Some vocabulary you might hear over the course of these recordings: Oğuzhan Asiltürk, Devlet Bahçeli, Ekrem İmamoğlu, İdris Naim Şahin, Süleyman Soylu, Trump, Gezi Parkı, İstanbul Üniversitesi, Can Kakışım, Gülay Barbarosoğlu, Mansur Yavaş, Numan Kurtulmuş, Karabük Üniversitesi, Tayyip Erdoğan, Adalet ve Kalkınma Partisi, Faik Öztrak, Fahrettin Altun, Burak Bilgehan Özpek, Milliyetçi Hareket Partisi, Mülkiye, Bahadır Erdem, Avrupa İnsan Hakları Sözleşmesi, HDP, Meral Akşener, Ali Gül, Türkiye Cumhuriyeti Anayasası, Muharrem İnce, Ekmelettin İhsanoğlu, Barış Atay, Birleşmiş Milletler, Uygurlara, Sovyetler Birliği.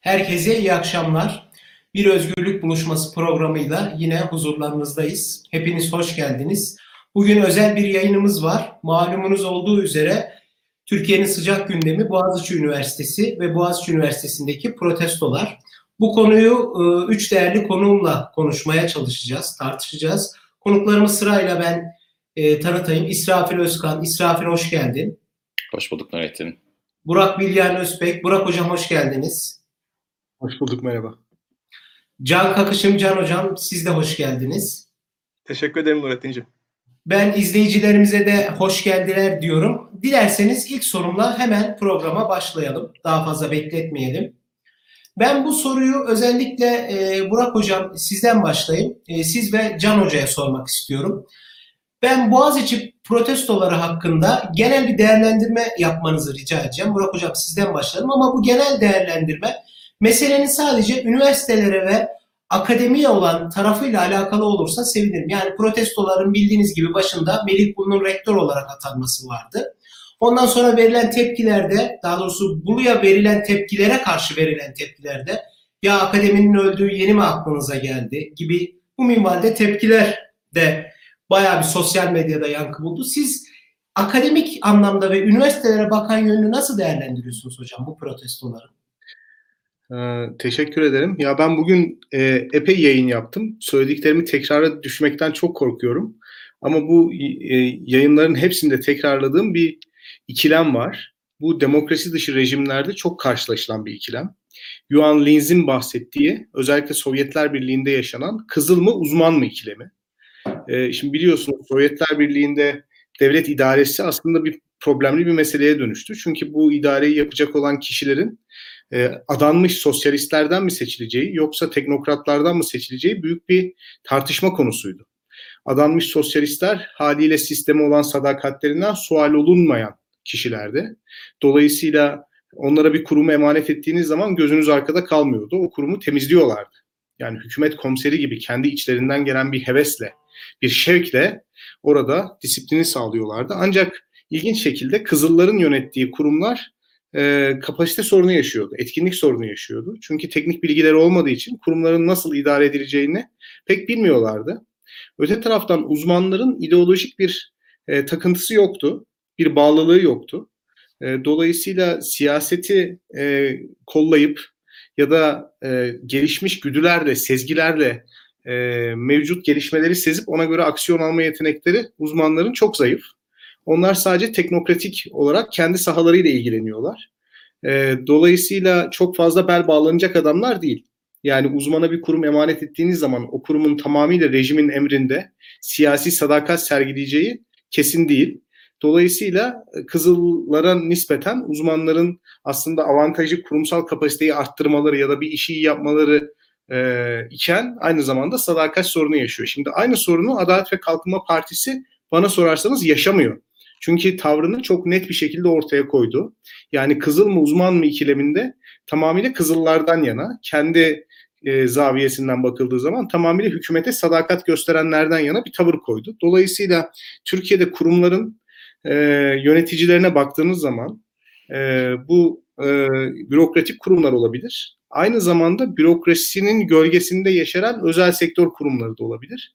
Herkese iyi akşamlar. Bir Özgürlük Buluşması programıyla yine huzurlarınızdayız. Hepiniz hoş geldiniz. Bugün özel bir yayınımız var. Malumunuz olduğu üzere Türkiye'nin sıcak gündemi Boğaziçi Üniversitesi ve Boğaziçi Üniversitesi'ndeki protestolar. Bu konuyu üç değerli konuğumla konuşmaya çalışacağız, tartışacağız. Konuklarımı sırayla ben tanıtayım. İsrafil Özkan. İsrafil hoş geldin. Hoş bulduk Nurettin. Burak Bilgehan Özpek. Burak hocam hoş geldiniz. Hoş bulduk, merhaba. Can Kakışım, Can hocam siz de hoş geldiniz. Teşekkür ederim Nurettin'ciğim. Ben izleyicilerimize de hoş geldiler diyorum. Dilerseniz ilk sorumla hemen programa başlayalım. Daha fazla bekletmeyelim. Ben bu soruyu özellikle Burak hocam sizden başlayayım. Siz ve Can hocaya sormak istiyorum. Ben Boğaziçi protestoları hakkında genel bir değerlendirme yapmanızı rica edeceğim. Burak hocam sizden başlayalım ama bu genel değerlendirme meselenin sadece üniversitelere ve akademiye olan tarafıyla alakalı olursa sevinirim. Yani protestoların bildiğiniz gibi başında Melih Bulu'nun rektör olarak atanması vardı. Ondan sonra verilen tepkilerde, daha doğrusu Bulu'ya verilen tepkilere karşı verilen tepkilerde ya akademinin öldüğü yeni mi aklınıza geldi gibi bu minvalde tepkiler de bayağı bir sosyal medyada yankı buldu. Siz akademik anlamda ve üniversitelere bakan yönünü nasıl değerlendiriyorsunuz hocam bu protestoları? Teşekkür ederim. Ya ben bugün epey yayın yaptım. Söylediklerimi tekrara düşmekten çok korkuyorum. Ama bu yayınların hepsinde tekrarladığım bir ikilem var. Bu demokrasi dışı rejimlerde çok karşılaşılan bir ikilem. Yuan Linz'in bahsettiği özellikle Sovyetler Birliği'nde yaşanan kızıl mı uzman mı ikilemi. Şimdi biliyorsunuz Sovyetler Birliği'nde devlet idaresi aslında bir problemli bir meseleye dönüştü. Çünkü bu idareyi yapacak olan kişilerin adanmış sosyalistlerden mi seçileceği yoksa teknokratlardan mı seçileceği büyük bir tartışma konusuydu. Adanmış sosyalistler haliyle sisteme olan sadakatlerinden sual olunmayan kişilerdi. Dolayısıyla onlara bir kurumu emanet ettiğiniz zaman gözünüz arkada kalmıyordu. O kurumu temizliyorlardı. Yani hükümet komiseri gibi kendi içlerinden gelen bir hevesle, bir şevkle orada disiplini sağlıyorlardı. Ancak ilginç şekilde Kızılların yönettiği kurumlar kapasite sorunu yaşıyordu, etkinlik sorunu yaşıyordu. Çünkü teknik bilgileri olmadığı için kurumların nasıl idare edileceğini pek bilmiyorlardı. Öte taraftan uzmanların ideolojik bir takıntısı yoktu, bir bağlılığı yoktu. Dolayısıyla siyaseti kollayıp ya da gelişmiş güdülerle, sezgilerle mevcut gelişmeleri sezip ona göre aksiyon alma yetenekleri uzmanların çok zayıf. Onlar sadece teknokratik olarak kendi sahalarıyla ilgileniyorlar. Dolayısıyla çok fazla bel bağlanacak adamlar değil. Yani uzmana bir kurum emanet ettiğiniz zaman o kurumun tamamıyla rejimin emrinde siyasi sadakat sergileyeceği kesin değil. Dolayısıyla Kızıllara nispeten uzmanların aslında avantajı kurumsal kapasiteyi arttırmaları ya da bir işi iyi yapmaları iken aynı zamanda sadakat sorunu yaşıyor. Şimdi aynı sorunu Adalet ve Kalkınma Partisi bana sorarsanız yaşamıyor. Çünkü tavrını çok net bir şekilde ortaya koydu. Yani kızıl mı uzman mı ikileminde tamamıyla kızıllardan yana, kendi zaviyesinden bakıldığı zaman tamamıyla hükümete sadakat gösterenlerden yana bir tavır koydu. Dolayısıyla Türkiye'de kurumların yöneticilerine baktığınız zaman bu bürokratik kurumlar olabilir. Aynı zamanda bürokrasinin gölgesinde yeşeren özel sektör kurumları da olabilir.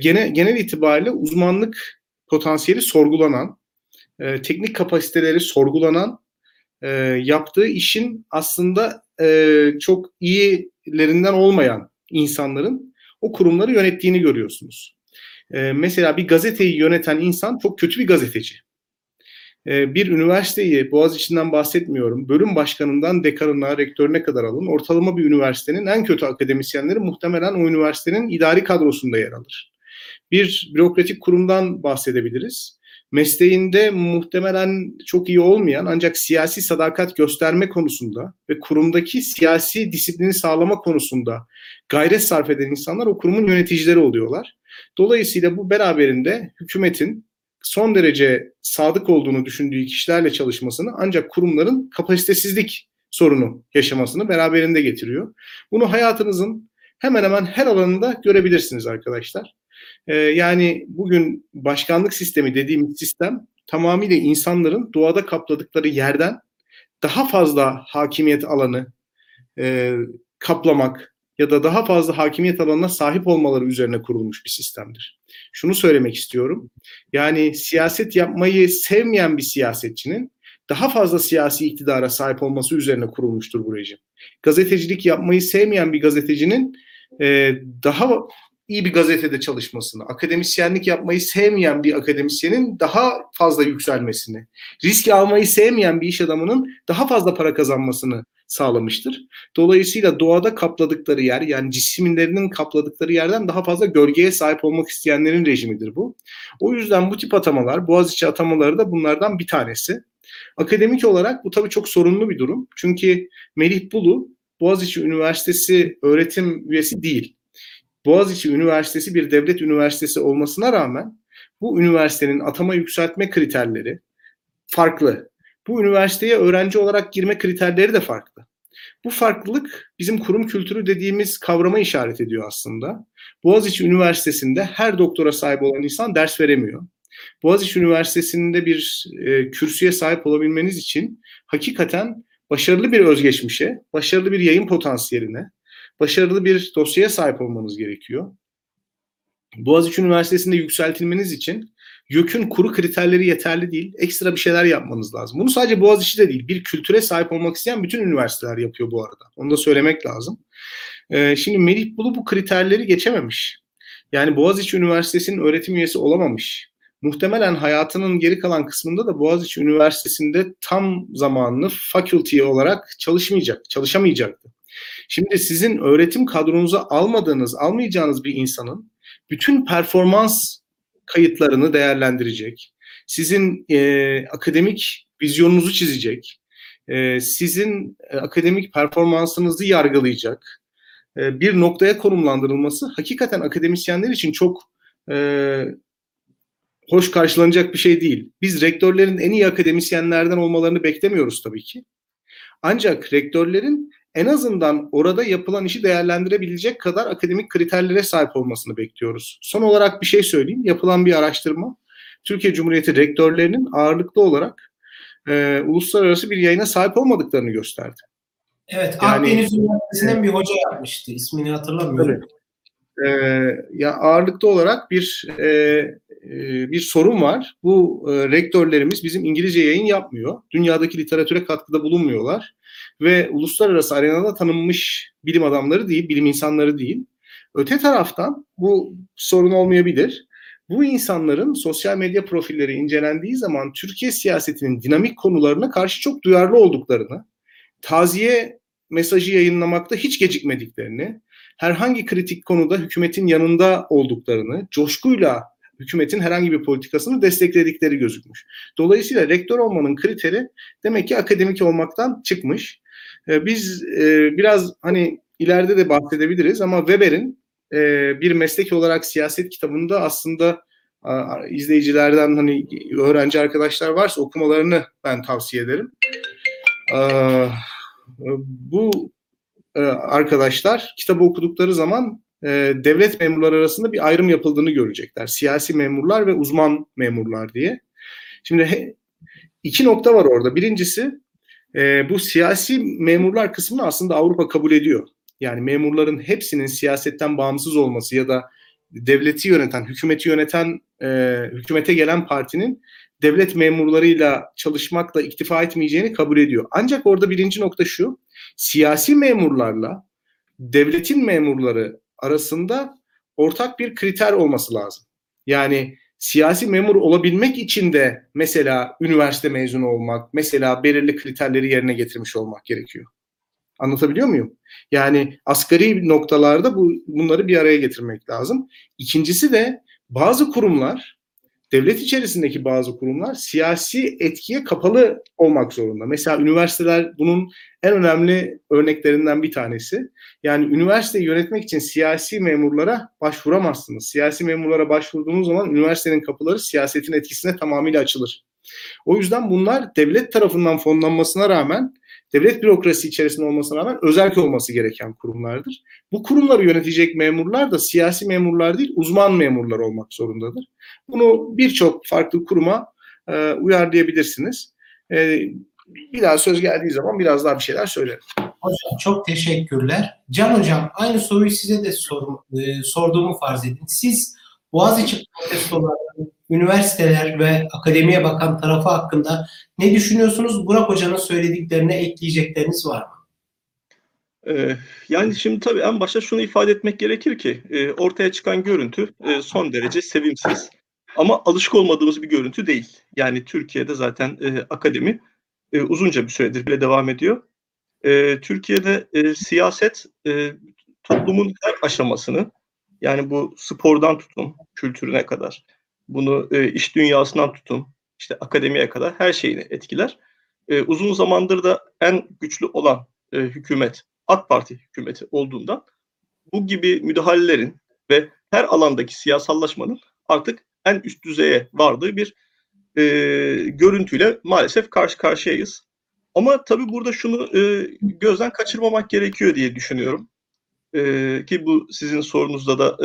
Genel itibariyle uzmanlık potansiyeli sorgulanan, teknik kapasiteleri sorgulanan, yaptığı işin aslında çok iyilerinden olmayan insanların o kurumları yönettiğini görüyorsunuz. Mesela bir gazeteyi yöneten insan çok kötü bir gazeteci. Bir üniversiteyi, Boğaziçi'nden bahsetmiyorum, bölüm başkanından dekanına, rektörüne kadar alın. Ortalama bir üniversitenin en kötü akademisyenleri muhtemelen o üniversitenin idari kadrosunda yer alır. Bir bürokratik kurumdan bahsedebiliriz. Mesleğinde muhtemelen çok iyi olmayan ancak siyasi sadakat gösterme konusunda ve kurumdaki siyasi disiplini sağlama konusunda gayret sarf eden insanlar o kurumun yöneticileri oluyorlar. Dolayısıyla bu beraberinde hükümetin son derece sadık olduğunu düşündüğü kişilerle çalışmasını ancak kurumların kapasitesizlik sorunu yaşamasını beraberinde getiriyor. Bunu hayatınızın hemen hemen her alanında görebilirsiniz arkadaşlar. Yani bugün başkanlık sistemi dediğimiz sistem tamamıyla insanların doğada kapladıkları yerden daha fazla hakimiyet alanı, kaplamak ya da daha fazla hakimiyet alanına sahip olmaları üzerine kurulmuş bir sistemdir. Şunu söylemek istiyorum. Yani siyaset yapmayı sevmeyen bir siyasetçinin daha fazla siyasi iktidara sahip olması üzerine kurulmuştur bu rejim. Gazetecilik yapmayı sevmeyen bir gazetecinin daha iyi bir gazetede çalışmasını, akademisyenlik yapmayı sevmeyen bir akademisyenin daha fazla yükselmesini, risk almayı sevmeyen bir iş adamının daha fazla para kazanmasını sağlamıştır. Dolayısıyla doğada kapladıkları yer, yani cisimlerinin kapladıkları yerden daha fazla gölgeye sahip olmak isteyenlerin rejimidir bu. O yüzden bu tip atamalar, Boğaziçi atamaları da bunlardan bir tanesi. Akademik olarak bu tabii çok sorunlu bir durum. Çünkü Melih Bulu Boğaziçi Üniversitesi öğretim üyesi değil. Boğaziçi Üniversitesi bir devlet üniversitesi olmasına rağmen bu üniversitenin atama yükseltme kriterleri farklı. Bu üniversiteye öğrenci olarak girme kriterleri de farklı. Bu farklılık bizim kurum kültürü dediğimiz kavrama işaret ediyor aslında. Boğaziçi Üniversitesi'nde her doktora sahip olan insan ders veremiyor. Boğaziçi Üniversitesi'nde bir kürsüye sahip olabilmeniz için hakikaten başarılı bir özgeçmişe, başarılı bir yayın potansiyeline, başarılı bir dosyaya sahip olmanız gerekiyor. Boğaziçi Üniversitesi'nde yükseltilmeniz için YÖK'ün kuru kriterleri yeterli değil. Ekstra bir şeyler yapmanız lazım. Bunu sadece Boğaziçi'de değil, bir kültüre sahip olmak isteyen bütün üniversiteler yapıyor bu arada. Onu da söylemek lazım. Şimdi Melih Bulu bu kriterleri geçememiş. Yani Boğaziçi Üniversitesi'nin öğretim üyesi olamamış. Muhtemelen hayatının geri kalan kısmında da Boğaziçi Üniversitesi'nde tam zamanlı faculty olarak çalışamayacaktı. Şimdi sizin öğretim kadronuza almayacağınız bir insanın bütün performans kayıtlarını değerlendirecek, sizin akademik vizyonunuzu çizecek, sizin akademik performansınızı yargılayacak bir noktaya konumlandırılması hakikaten akademisyenler için çok hoş karşılanacak bir şey değil. Biz rektörlerin en iyi akademisyenlerden olmalarını beklemiyoruz tabii ki. Ancak rektörlerin en azından orada yapılan işi değerlendirebilecek kadar akademik kriterlere sahip olmasını bekliyoruz. Son olarak bir şey söyleyeyim. Yapılan bir araştırma, Türkiye Cumhuriyeti rektörlerinin ağırlıklı olarak uluslararası bir yayına sahip olmadıklarını gösterdi. Evet, yani, Akdeniz Üniversitesi'nden bir hoca yapmıştı. İsmini hatırlamıyorum. Ya ağırlıklı olarak bir sorun var. Bu rektörlerimiz bizim İngilizce yayın yapmıyor. Dünyadaki literatüre katkıda bulunmuyorlar. Ve uluslararası arenada tanınmış bilim adamları değil, bilim insanları değil. Öte taraftan bu sorun olmayabilir. Bu insanların sosyal medya profilleri incelendiği zaman Türkiye siyasetinin dinamik konularına karşı çok duyarlı olduklarını, taziye mesajı yayınlamakta hiç gecikmediklerini, herhangi kritik konuda hükümetin yanında olduklarını, coşkuyla hükümetin herhangi bir politikasını destekledikleri gözükmüş. Dolayısıyla rektör olmanın kriteri demek ki akademik olmaktan çıkmış. Biz biraz hani ileride de bahsedebiliriz ama Weber'in bir meslek olarak siyaset kitabında aslında izleyicilerden hani öğrenci arkadaşlar varsa okumalarını ben tavsiye ederim. Bu arkadaşlar kitabı okudukları zaman devlet memurları arasında bir ayrım yapıldığını görecekler. Siyasi memurlar ve uzman memurlar diye. Şimdi iki nokta var orada. Birincisi bu siyasi memurlar kısmını aslında Avrupa kabul ediyor. Yani memurların hepsinin siyasetten bağımsız olması ya da devleti yöneten, hükümete gelen partinin devlet memurlarıyla çalışmakla iktifa etmeyeceğini kabul ediyor. Ancak orada birinci nokta şu, siyasi memurlarla devletin memurları arasında ortak bir kriter olması lazım. Yani siyasi memur olabilmek için de mesela üniversite mezunu olmak, mesela belirli kriterleri yerine getirmiş olmak gerekiyor. Anlatabiliyor muyum? Yani asgari noktalarda bunları bir araya getirmek lazım. İkincisi de bazı kurumlar, devlet içerisindeki bazı kurumlar siyasi etkiye kapalı olmak zorunda. Mesela üniversiteler bunun en önemli örneklerinden bir tanesi. Yani üniversiteyi yönetmek için siyasi memurlara başvuramazsınız. Siyasi memurlara başvurduğunuz zaman üniversitenin kapıları siyasetin etkisine tamamıyla açılır. O yüzden bunlar devlet tarafından fonlanmasına rağmen, devlet bürokrasi içerisinde olmasına rağmen özerk olması gereken kurumlardır. Bu kurumları yönetecek memurlar da siyasi memurlar değil, uzman memurlar olmak zorundadır. Bunu birçok farklı kuruma uyarlayabilirsiniz. Bir daha söz geldiği zaman biraz daha bir şeyler söylerim. Hocam çok teşekkürler. Can Hocam, aynı soruyu size de sorduğumu farz edin. Siz Boğaziçi protestolarının üniversiteler ve akademiye bakan tarafı hakkında ne düşünüyorsunuz? Burak Hoca'nın söylediklerine ekleyecekleriniz var mı? Yani şimdi tabii en başta şunu ifade etmek gerekir ki ortaya çıkan görüntü son derece sevimsiz ama alışık olmadığımız bir görüntü değil. Yani Türkiye'de zaten akademi uzunca bir süredir bile devam ediyor. Türkiye'de siyaset toplumun her aşamasını, yani bu spordan tutun kültürüne kadar, bunu iş dünyasından tutun işte akademiye kadar her şeyini etkiler. Uzun zamandır da en güçlü olan hükümet AK Parti hükümeti olduğundan bu gibi müdahalelerin ve her alandaki siyasallaşmanın artık en üst düzeye vardığı bir görüntüyle maalesef karşı karşıyayız. Ama tabii burada şunu gözden kaçırmamak gerekiyor diye düşünüyorum. Ki bu sizin sorunuzda da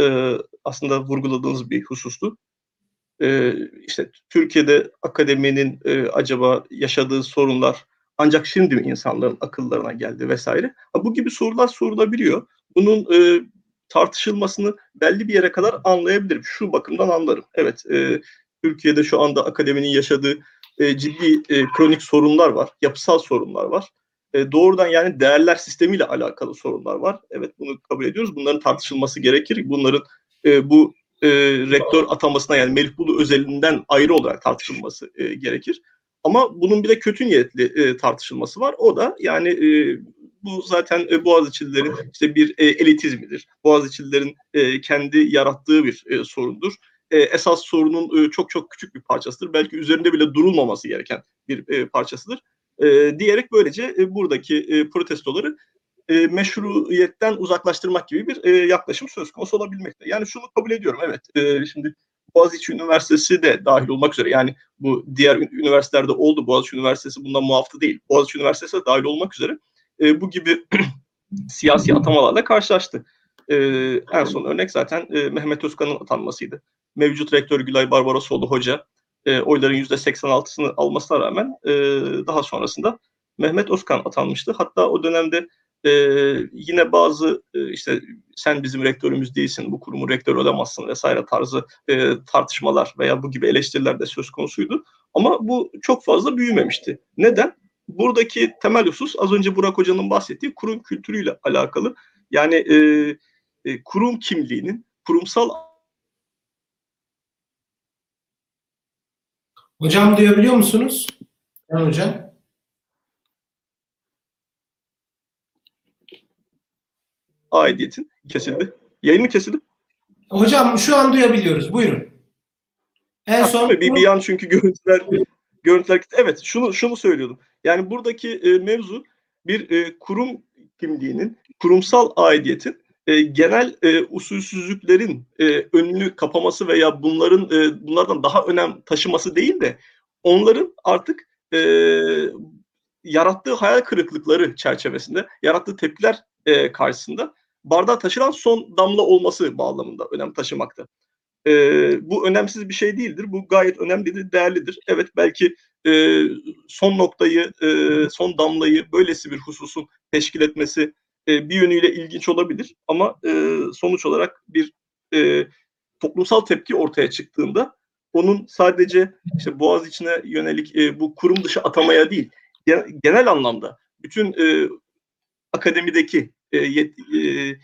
aslında vurguladığınız bir husustu. İşte Türkiye'de akademinin acaba yaşadığı sorunlar ancak şimdi mi insanların akıllarına geldi vesaire. Bu gibi sorular sorulabiliyor. Bunun tartışılmasını belli bir yere kadar anlayabilirim. Şu bakımdan anlarım. Evet, Türkiye'de şu anda akademinin yaşadığı ciddi kronik sorunlar var. Yapısal sorunlar var. Doğrudan yani değerler sistemiyle alakalı sorunlar var. Evet, bunu kabul ediyoruz. Bunların tartışılması gerekir. Bunların bu rektör atamasına, yani Melih Bulu özelinden ayrı olarak tartışılması gerekir. Ama bunun bir de kötü niyetli tartışılması var. O da yani bu zaten Boğaziçi'lilerin işte bir elitizmidir. Boğaziçi'lilerin kendi yarattığı bir sorundur. Esas sorunun çok çok küçük bir parçasıdır. Belki üzerinde bile durulmaması gereken bir parçasıdır. Diyerek böylece buradaki protestoları meşruiyetten uzaklaştırmak gibi bir yaklaşım söz konusu olabilmekte. Yani şunu kabul ediyorum, evet. Şimdi Boğaziçi Üniversitesi de dahil olmak üzere, yani bu diğer üniversitelerde oldu. Boğaziçi Üniversitesi bundan muaftı değil. Boğaziçi Üniversitesi de dahil olmak üzere bu gibi siyasi atamalarla karşılaştı. En son örnek zaten Mehmet Özkan'ın atanmasıydı. Mevcut rektör Gülay Barbarosoğlu hoca oyların %86'sını almasına rağmen daha sonrasında Mehmet Özkan atanmıştı. Hatta o dönemde yine bazı işte sen bizim rektörümüz değilsin, bu kurumun rektörü olamazsın vesaire tarzı tartışmalar veya bu gibi eleştiriler de söz konusuydu. Ama bu çok fazla büyümemişti. Neden? Buradaki temel husus az önce Burak Hoca'nın bahsettiği kurum kültürüyle alakalı. Yani kurum kimliğinin, kurumsal... Hocam duyabiliyor musunuz? Ben hocam. Aidiyetin kesildi. Yayın mı kesildi? Hocam şu an duyabiliyoruz. Buyurun. En son bir an çünkü görüntüler evet, şunu söylüyordum. Yani buradaki mevzu bir kurum kimliğinin, kurumsal aidiyetin genel usulsüzlüklerin önünü kapaması veya bunlardan daha önem taşıması değil de onların artık yarattığı hayal kırıklıkları çerçevesinde, yarattığı tepkiler karşısında bardağı taşıran son damla olması bağlamında önem taşımakta. Bu önemsiz bir şey değildir. Bu gayet önemlidir, değerlidir. Evet, belki son noktayı, son damlayı böylesi bir hususun teşkil etmesi bir yönüyle ilginç olabilir. Ama sonuç olarak bir toplumsal tepki ortaya çıktığında onun sadece işte Boğaziçi'ne yönelik bu kurum dışı atamaya değil, genel anlamda bütün akademideki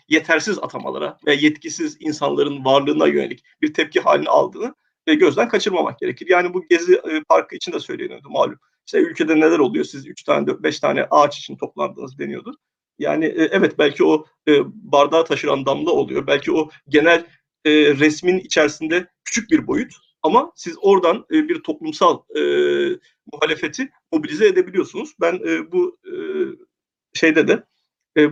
yetersiz atamalara ve yetkisiz insanların varlığına yönelik bir tepki halini aldığını gözden kaçırmamak gerekir. Yani bu Gezi Parkı için de söyleniyordu malum. İşte ülkede neler oluyor, siz 3 tane 4-5 tane ağaç için toplandınız deniyordu. Yani evet, belki o bardağı taşıran damla oluyor. Belki o genel resmin içerisinde küçük bir boyut. Ama siz oradan bir toplumsal muhalefeti mobilize edebiliyorsunuz. Ben bu şeyde de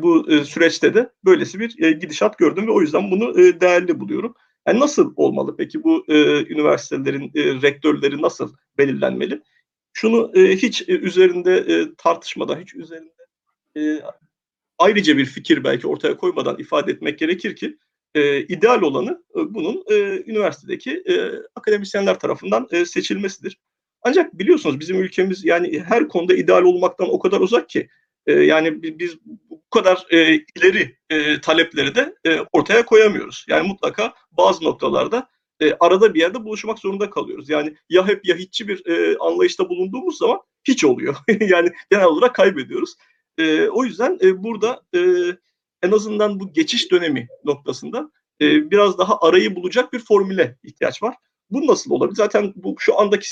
bu süreçte de böylesi bir gidişat gördüm ve o yüzden bunu değerli buluyorum. Yani nasıl olmalı peki bu üniversitelerin rektörleri nasıl belirlenmeli? Şunu hiç üzerinde tartışmadan, hiç üzerinde ayrıca bir fikir belki ortaya koymadan ifade etmek gerekir ki ideal olanı bunun üniversitedeki akademisyenler tarafından seçilmesidir. Ancak biliyorsunuz bizim ülkemiz yani her konuda ideal olmaktan o kadar uzak ki Yani biz bu kadar ileri talepleri de ortaya koyamıyoruz. Yani mutlaka bazı noktalarda arada bir yerde buluşmak zorunda kalıyoruz. Yani ya hep ya hiççi bir anlayışta bulunduğumuz zaman hiç oluyor. Yani genel olarak kaybediyoruz. O yüzden burada en azından bu geçiş dönemi noktasında biraz daha arayı bulacak bir formüle ihtiyaç var. Bu nasıl olabilir? Zaten bu şu andaki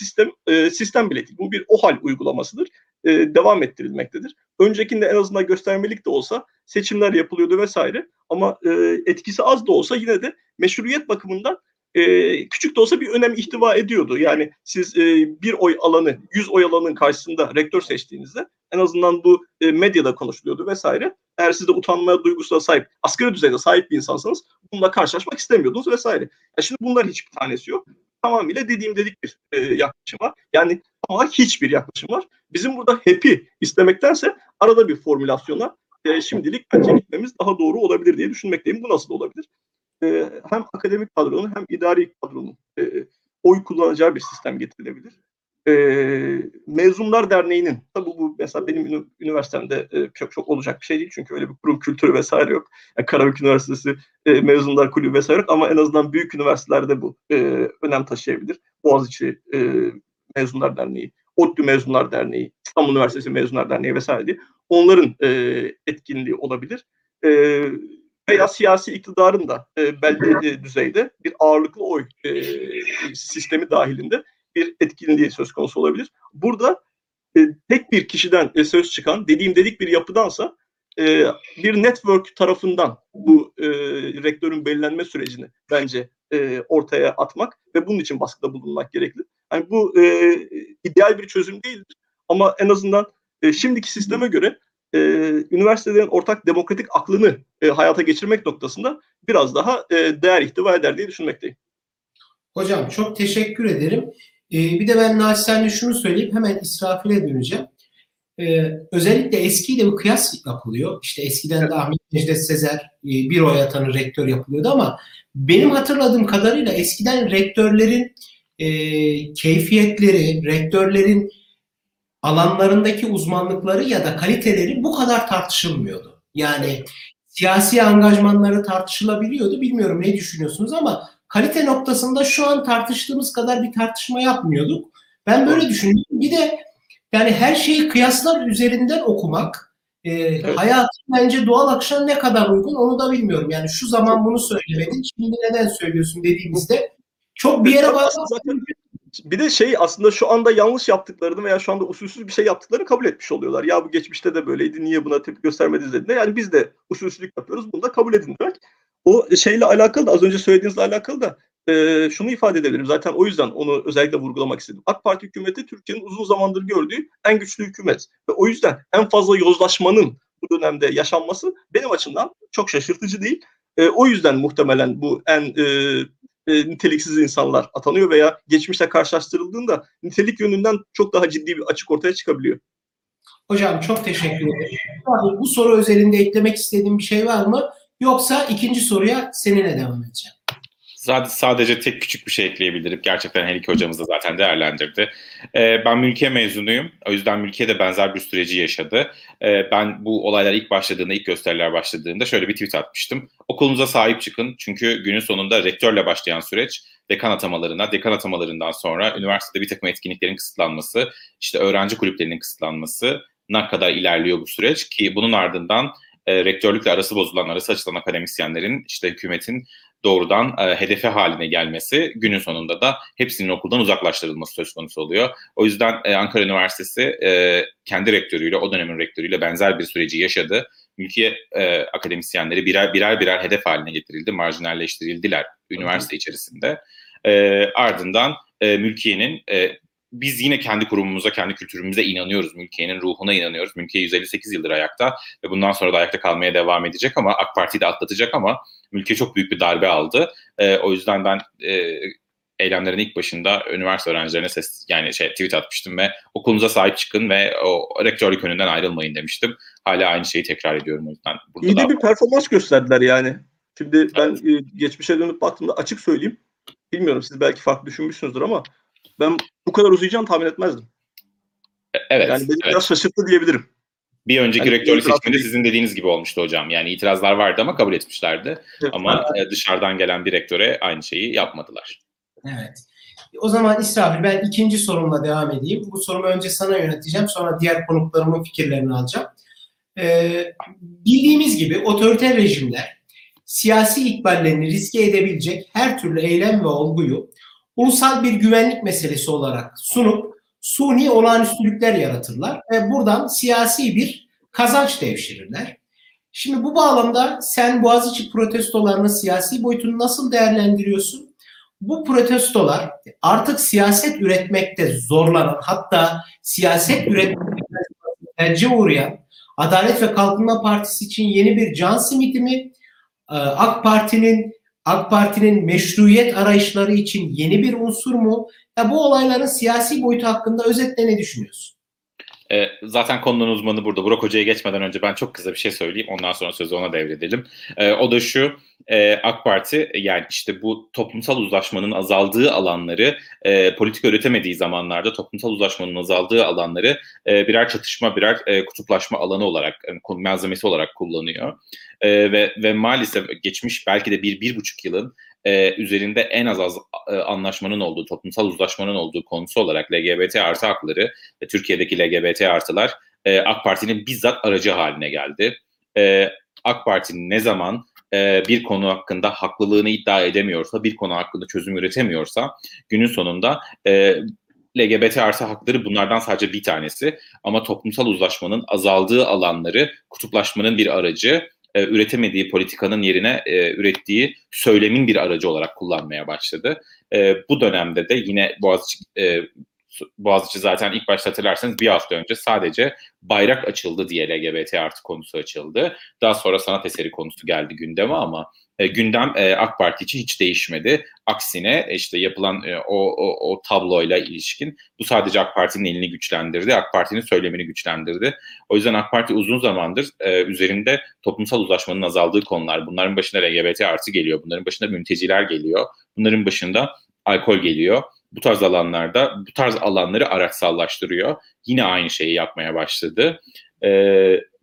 sistem bile değil. Bu bir OHAL uygulamasıdır. Devam ettirilmektedir. Öncekinde en azından göstermelik de olsa seçimler yapılıyordu vesaire. Ama etkisi az da olsa yine de meşruiyet bakımından küçük de olsa bir önem ihtiva ediyordu. Yani siz bir oy alanı, 100 oy alanının karşısında rektör seçtiğinizde en azından bu medyada konuşuluyordu vesaire. Eğer siz de utanma duygusuna sahip, asgari düzeyde sahip bir insansanız bununla karşılaşmak istemiyordunuz vesaire. Yani şimdi bunlar hiçbir tanesi yok. Tamamıyla dedik bir yaklaşım var. Yani tamamen hiçbir yaklaşım var. Bizim burada happy istemektense arada bir formülasyona şimdilik bence gitmemiz daha doğru olabilir diye düşünmekteyim. Bu nasıl olabilir? Hem akademik kadronun hem idari kadronun oy kullanacağı bir sistem getirilebilir. Mezunlar Derneği'nin, tabi bu mesela benim üniversitemde çok olacak bir şey değil çünkü öyle bir kurum kültürü vesaire yok. Yani Karabük Üniversitesi Mezunlar Kulübü vesaire yok ama en azından büyük üniversitelerde bu önem taşıyabilir. Boğaziçi Mezunlar Derneği, ODTÜ Mezunlar Derneği, İstanbul Üniversitesi Mezunlar Derneği vesaire diye onların etkinliği olabilir. Veya siyasi iktidarın da belli düzeyde bir ağırlıklı oy sistemi dahilinde bir etkinliği söz konusu olabilir. Burada tek bir kişiden söz çıkan dedik bir yapıdansa bir network tarafından bu rektörün belirlenme sürecini bence ortaya atmak ve bunun için baskıda bulunmak gerekli. Yani bu ideal bir çözüm değildir ama en azından şimdiki sisteme göre üniversitelerin ortak demokratik aklını hayata geçirmek noktasında biraz daha değer ihtiva eder diye düşünmekteyim. Hocam çok teşekkür ederim. Bir de ben naçizane şunu söyleyip hemen İsrafil'e döneceğim. Özellikle eskiyle bu kıyas yapılıyor. İşte eskiden de Ahmet Mecdet Sezer bir oy atanı rektör yapılıyordu ama benim hatırladığım kadarıyla eskiden rektörlerin keyfiyetleri, rektörlerin alanlarındaki uzmanlıkları ya da kaliteleri bu kadar tartışılmıyordu. Yani siyasi angajmanları tartışılabiliyordu. Bilmiyorum ne düşünüyorsunuz ama kalite noktasında şu an tartıştığımız kadar bir tartışma yapmıyorduk. Ben böyle düşünüyorum. Bir de yani her şeyi kıyaslar üzerinden okumak hayatın bence doğal akışına ne kadar uygun onu da bilmiyorum. Yani şu zaman bunu söylemedin, şimdi neden söylüyorsun dediğimizde çok bir yere bağlantılı. Bir de aslında şu anda yanlış yaptıklarını veya şu anda usulsüz bir şey yaptıklarını kabul etmiş oluyorlar. Ya bu geçmişte de böyleydi, niye buna tepki göstermediniz dediğinde. Yani biz de usulsüzlük yapıyoruz, bunu da kabul edin demek. O şeyle alakalı da, az önce söylediğinizle alakalı da şunu ifade edebilirim. Zaten o yüzden onu özellikle vurgulamak istedim. AK Parti hükümeti Türkiye'nin uzun zamandır gördüğü en güçlü hükümet. Ve o yüzden en fazla yozlaşmanın bu dönemde yaşanması benim açımdan çok şaşırtıcı değil. O yüzden muhtemelen bu en... niteliksiz insanlar atanıyor veya geçmişle karşılaştırıldığında nitelik yönünden çok daha ciddi bir açık ortaya çıkabiliyor. Hocam çok teşekkür ederim. Abi, bu soru özelinde eklemek istediğim bir şey var mı? Yoksa ikinci soruya seninle devam edeceğim. Sadece tek küçük bir şey ekleyebilirim. Gerçekten her iki hocamız da zaten değerlendirdi. Ben Mülkiye mezunuyum. O yüzden Mülkiye de benzer bir süreci yaşadı. Ben bu olaylar ilk başladığında, ilk gösteriler başladığında şöyle bir tweet atmıştım. Okulunuza sahip çıkın. Çünkü günün sonunda rektörle başlayan süreç dekan atamalarına, dekan atamalarından sonra üniversitede bir takım etkinliklerin kısıtlanması, işte öğrenci kulüplerinin kısıtlanmasına kadar ilerliyor bu süreç ki bunun ardından rektörlükle arası bozulan, arası açılan akademisyenlerin işte hükümetin doğrudan hedefe haline gelmesi günün sonunda da hepsinin okuldan uzaklaştırılması söz konusu oluyor. O yüzden Ankara Üniversitesi kendi rektörüyle, o dönemin rektörüyle benzer bir süreci yaşadı. Mülkiye akademisyenleri birer hedef haline getirildi, marjinalleştirildiler üniversite içerisinde. Ardından Mülkiye'nin... Biz yine kendi kurumumuza, kendi kültürümüze inanıyoruz. Mülkiye'nin ruhuna inanıyoruz. Mülkiye 158 yıldır ayakta ve bundan sonra da ayakta kalmaya devam edecek ama AK Parti'yi de atlatacak ama Mülkiye çok büyük bir darbe aldı. O yüzden ben eylemlerin ilk başında üniversite öğrencilerine tweet atmıştım ve okulunuza sahip çıkın ve o rektörlük önünden ayrılmayın demiştim. Hala aynı şeyi tekrar ediyorum. O yüzden burada İyi de bir performans gösterdiler yani. Şimdi ben geçmişe dönüp baktığımda açık söyleyeyim. Bilmiyorum siz belki farklı düşünmüşsünüzdür ama ben bu kadar uzayacağını tahmin etmezdim. Evet. Yani beni biraz şaşırttı diyebilirim. Bir önceki rektörlük seçiminde sizin dediğiniz gibi olmuştu hocam. Yani itirazlar vardı ama kabul etmişlerdi. Evet, ama dışarıdan gelen bir rektöre aynı şeyi yapmadılar. Evet. O zaman İsrafil, ben ikinci sorumla devam edeyim. Bu sorumu önce sana yöneteceğim. Sonra diğer konuklarımın fikirlerini alacağım. Bildiğimiz gibi otoriter rejimler siyasi ikballerini riske edebilecek her türlü eylem ve olguyu ulusal bir güvenlik meselesi olarak sunup suni olağanüstülükler yaratırlar ve buradan siyasi bir kazanç devşirirler. Şimdi bu bağlamda sen Boğaziçi protestolarının siyasi boyutunu nasıl değerlendiriyorsun? Bu protestolar artık siyaset üretmekte zorlanan, hatta siyaset üretmekte tercih uğrayan Adalet ve Kalkınma Partisi için yeni bir can simidi mi? AK Parti'nin meşruiyet arayışları için yeni bir unsur mu? Ya bu olayların siyasi boyutu hakkında özetle ne düşünüyorsun? Zaten konunun uzmanı burada. Burak Hoca'ya geçmeden önce ben çok kısa bir şey söyleyeyim. Ondan sonra sözü ona devredelim. O da şu, AK Parti yani işte bu toplumsal uzlaşmanın azaldığı alanları, politika üretemediği zamanlarda toplumsal uzlaşmanın azaldığı alanları birer çatışma, birer kutuplaşma alanı olarak, konu malzemesi olarak kullanıyor. Ve maalesef geçmiş belki de 1-1,5 yılın üzerinde en az anlaşmanın olduğu, toplumsal uzlaşmanın olduğu konusu olarak LGBT artı hakları ve Türkiye'deki LGBT artılar AK Parti'nin bizzat aracı haline geldi. AK Parti ne zaman bir konu hakkında haklılığını iddia edemiyorsa, bir konu hakkında çözüm üretemiyorsa günün sonunda LGBT artı hakları bunlardan sadece bir tanesi, ama toplumsal uzlaşmanın azaldığı alanları kutuplaşmanın bir aracı, üretemediği politikanın yerine ürettiği söylemin bir aracı olarak kullanmaya başladı. Bu dönemde de yine Boğaziçi zaten ilk başta hatırlarsanız bir hafta önce sadece bayrak açıldı diye LGBT artı konusu açıldı. Daha sonra sanat eseri konusu geldi gündeme ama gündem AK Parti için hiç değişmedi. Aksine işte yapılan o tabloyla ilişkin bu sadece AK Parti'nin elini güçlendirdi, AK Parti'nin söylemini güçlendirdi. O yüzden AK Parti uzun zamandır üzerinde toplumsal uzlaşmanın azaldığı konular, bunların başında LGBT artı geliyor, bunların başında mülteciler geliyor, bunların başında alkol geliyor. Bu tarz alanlarda, bu tarz alanları araçsallaştırıyor. Yine aynı şeyi yapmaya başladı.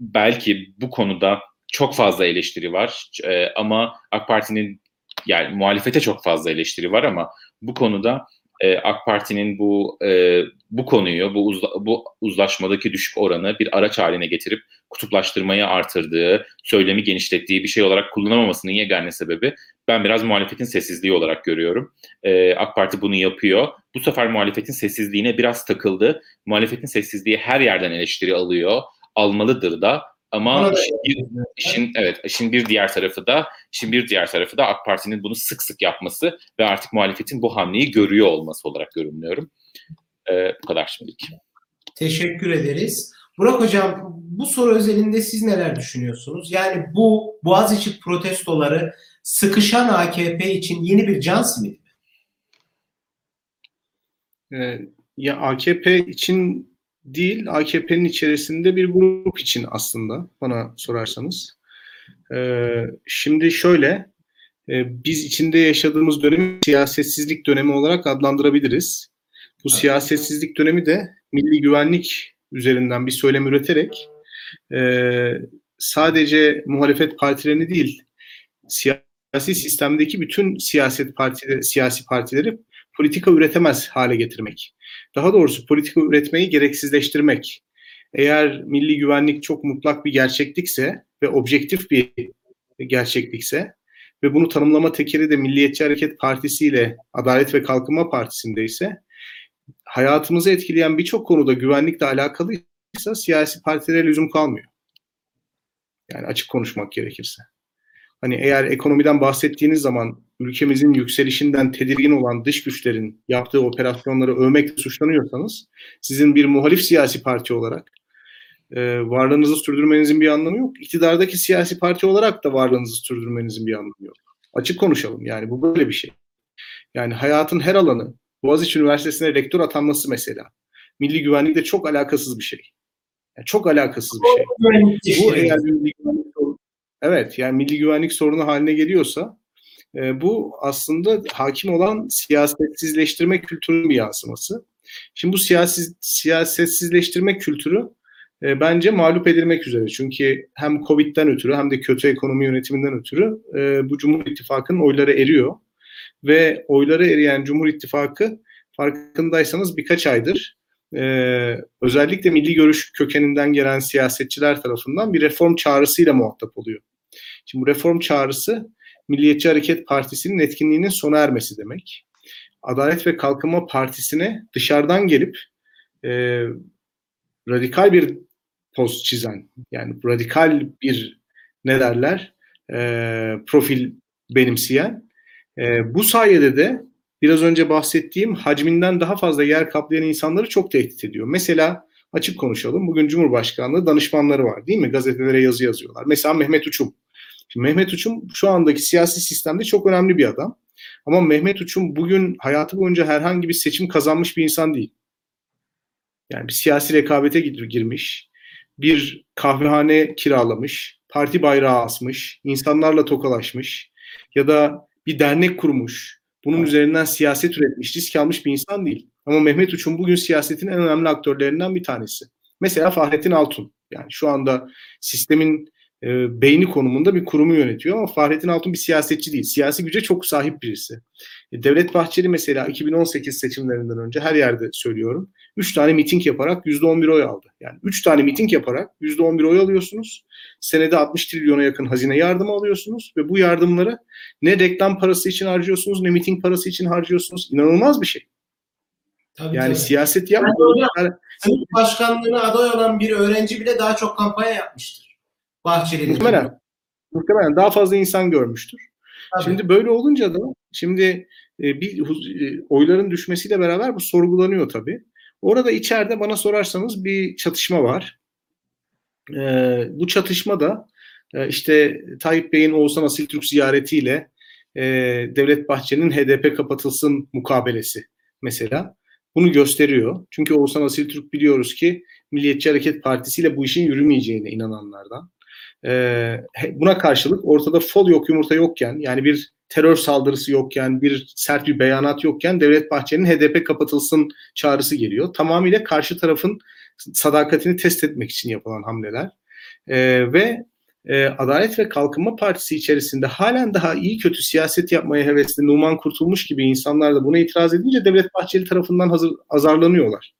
Belki bu konuda çok fazla eleştiri var ama AK Parti'nin, yani muhalefete çok fazla eleştiri var ama bu konuda AK Parti'nin bu konuyu, bu uzlaşmadaki düşük oranı bir araç haline getirip kutuplaştırmayı artırdığı, söylemi genişlettiği bir şey olarak kullanamamasının yegane sebebi ben biraz muhalefetin sessizliği olarak görüyorum. AK Parti bunu yapıyor. Bu sefer muhalefetin sessizliğine biraz takıldı. Muhalefetin sessizliği her yerden eleştiri alıyor, almalıdır da. Ama işin bir diğer tarafı da AK Parti'nin bunu sık sık yapması ve artık muhalefetin bu hamleyi görüyor olması olarak yorumluyorum. Bu kadar şimdilik. Teşekkür ederiz. Burak Hocam, bu soru özelinde siz neler düşünüyorsunuz? Yani bu Boğaziçi protestoları sıkışan AKP için yeni bir can simidi mi? Ya AKP için değil, AKP'nin içerisinde bir grup için aslında bana sorarsanız. Şimdi şöyle, biz içinde yaşadığımız dönemi siyasetsizlik dönemi olarak adlandırabiliriz. Bu siyasetsizlik dönemi de milli güvenlik üzerinden bir söylem üreterek sadece muhalefet partilerini değil, siyasi sistemdeki bütün siyasi partileri politika üretemez hale getirmek. Daha doğrusu politika üretmeyi gereksizleştirmek. Eğer milli güvenlik çok mutlak bir gerçeklikse ve objektif bir gerçeklikse ve bunu tanımlama tekeri de Milliyetçi Hareket Partisi ile Adalet ve Kalkınma Partisi'ndeyse, hayatımızı etkileyen birçok konuda güvenlikle alakalıysa siyasi partilere lüzum kalmıyor. Yani açık konuşmak gerekirse. Hani eğer ekonomiden bahsettiğiniz zaman ülkemizin yükselişinden tedirgin olan dış güçlerin yaptığı operasyonları övmekle suçlanıyorsanız, sizin bir muhalif siyasi parti olarak varlığınızı sürdürmenizin bir anlamı yok. İktidardaki siyasi parti olarak da varlığınızı sürdürmenizin bir anlamı yok. Açık konuşalım, yani bu böyle bir şey. Yani hayatın her alanı, Boğaziçi Üniversitesi'ne rektör atanması mesela, milli güvenlikle çok alakasız bir şey. Yani çok alakasız bir şey. Bu eğer milli güvenlik sorunu, evet, yani milli güvenlik sorunu haline geliyorsa, bu aslında hakim olan siyasetsizleştirme kültürünün bir yansıması. Şimdi bu siyasetsizleştirme kültürü bence mağlup edilmek üzere. Çünkü hem Covid'den ötürü hem de kötü ekonomi yönetiminden ötürü bu Cumhur İttifakı'nın oyları eriyor. Ve oyları eriyen Cumhur İttifakı farkındaysanız birkaç aydır özellikle milli görüş kökeninden gelen siyasetçiler tarafından bir reform çağrısıyla muhatap oluyor. Şimdi bu reform çağrısı Milliyetçi Hareket Partisi'nin etkinliğinin sona ermesi demek. Adalet ve Kalkınma Partisi'ne dışarıdan gelip radikal bir poz çizen, yani radikal bir profil benimseyen, bu sayede de biraz önce bahsettiğim hacminden daha fazla yer kaplayan insanları çok tehdit ediyor. Mesela açık konuşalım, bugün Cumhurbaşkanlığı danışmanları var değil mi? Gazetelere yazı yazıyorlar. Mesela Mehmet Uçum. Şimdi Mehmet Uçum şu andaki siyasi sistemde çok önemli bir adam. Ama Mehmet Uçum bugün hayatı boyunca herhangi bir seçim kazanmış bir insan değil. Yani bir siyasi rekabete girmiş, bir kahvehane kiralamış, parti bayrağı asmış, insanlarla tokalaşmış ya da bir dernek kurmuş, bunun üzerinden siyaset üretmiş, risk almış bir insan değil. Ama Mehmet Uçum bugün siyasetin en önemli aktörlerinden bir tanesi. Mesela Fahrettin Altun, yani şu anda sistemin beyni konumunda bir kurumu yönetiyor ama Fahrettin Altun bir siyasetçi değil. Siyasi güce çok sahip birisi. Devlet Bahçeli mesela 2018 seçimlerinden önce her yerde söylüyorum. 3 tane miting yaparak %11 oy aldı. Yani 3 tane miting yaparak %11 oy alıyorsunuz. Senede 60 trilyona yakın hazine yardımı alıyorsunuz ve bu yardımları ne reklam parası için harcıyorsunuz ne miting parası için harcıyorsunuz. İnanılmaz bir şey. Tabii yani siyaset yapmıyor. Sınıf başkanlığına aday olan bir öğrenci bile daha çok kampanya yapmıştır. Bahçeli'nin. Muhtemelen daha fazla insan görmüştür. Tabii. Şimdi böyle olunca da şimdi bir oyların düşmesiyle beraber bu sorgulanıyor tabii. Orada içeride bana sorarsanız bir çatışma var. Bu çatışma da işte Tayyip Bey'in Oğuzhan Asiltürk ziyaretiyle Devlet Bahçeli'nin HDP kapatılsın mukabelesi mesela. Bunu gösteriyor. Çünkü Oğuzhan Asiltürk biliyoruz ki Milliyetçi Hareket Partisi ile bu işin yürümeyeceğine inananlardan. Buna karşılık ortada fol yok yumurta yokken, yani bir terör saldırısı yokken, bir sert bir beyanat yokken Devlet Bahçeli'nin HDP kapatılsın çağrısı geliyor. Tamamıyla karşı tarafın sadakatini test etmek için yapılan hamleler ve Adalet ve Kalkınma Partisi içerisinde halen daha iyi kötü siyaset yapmaya hevesli Numan Kurtulmuş gibi insanlar da buna itiraz edince Devlet Bahçeli tarafından azarlanıyorlar.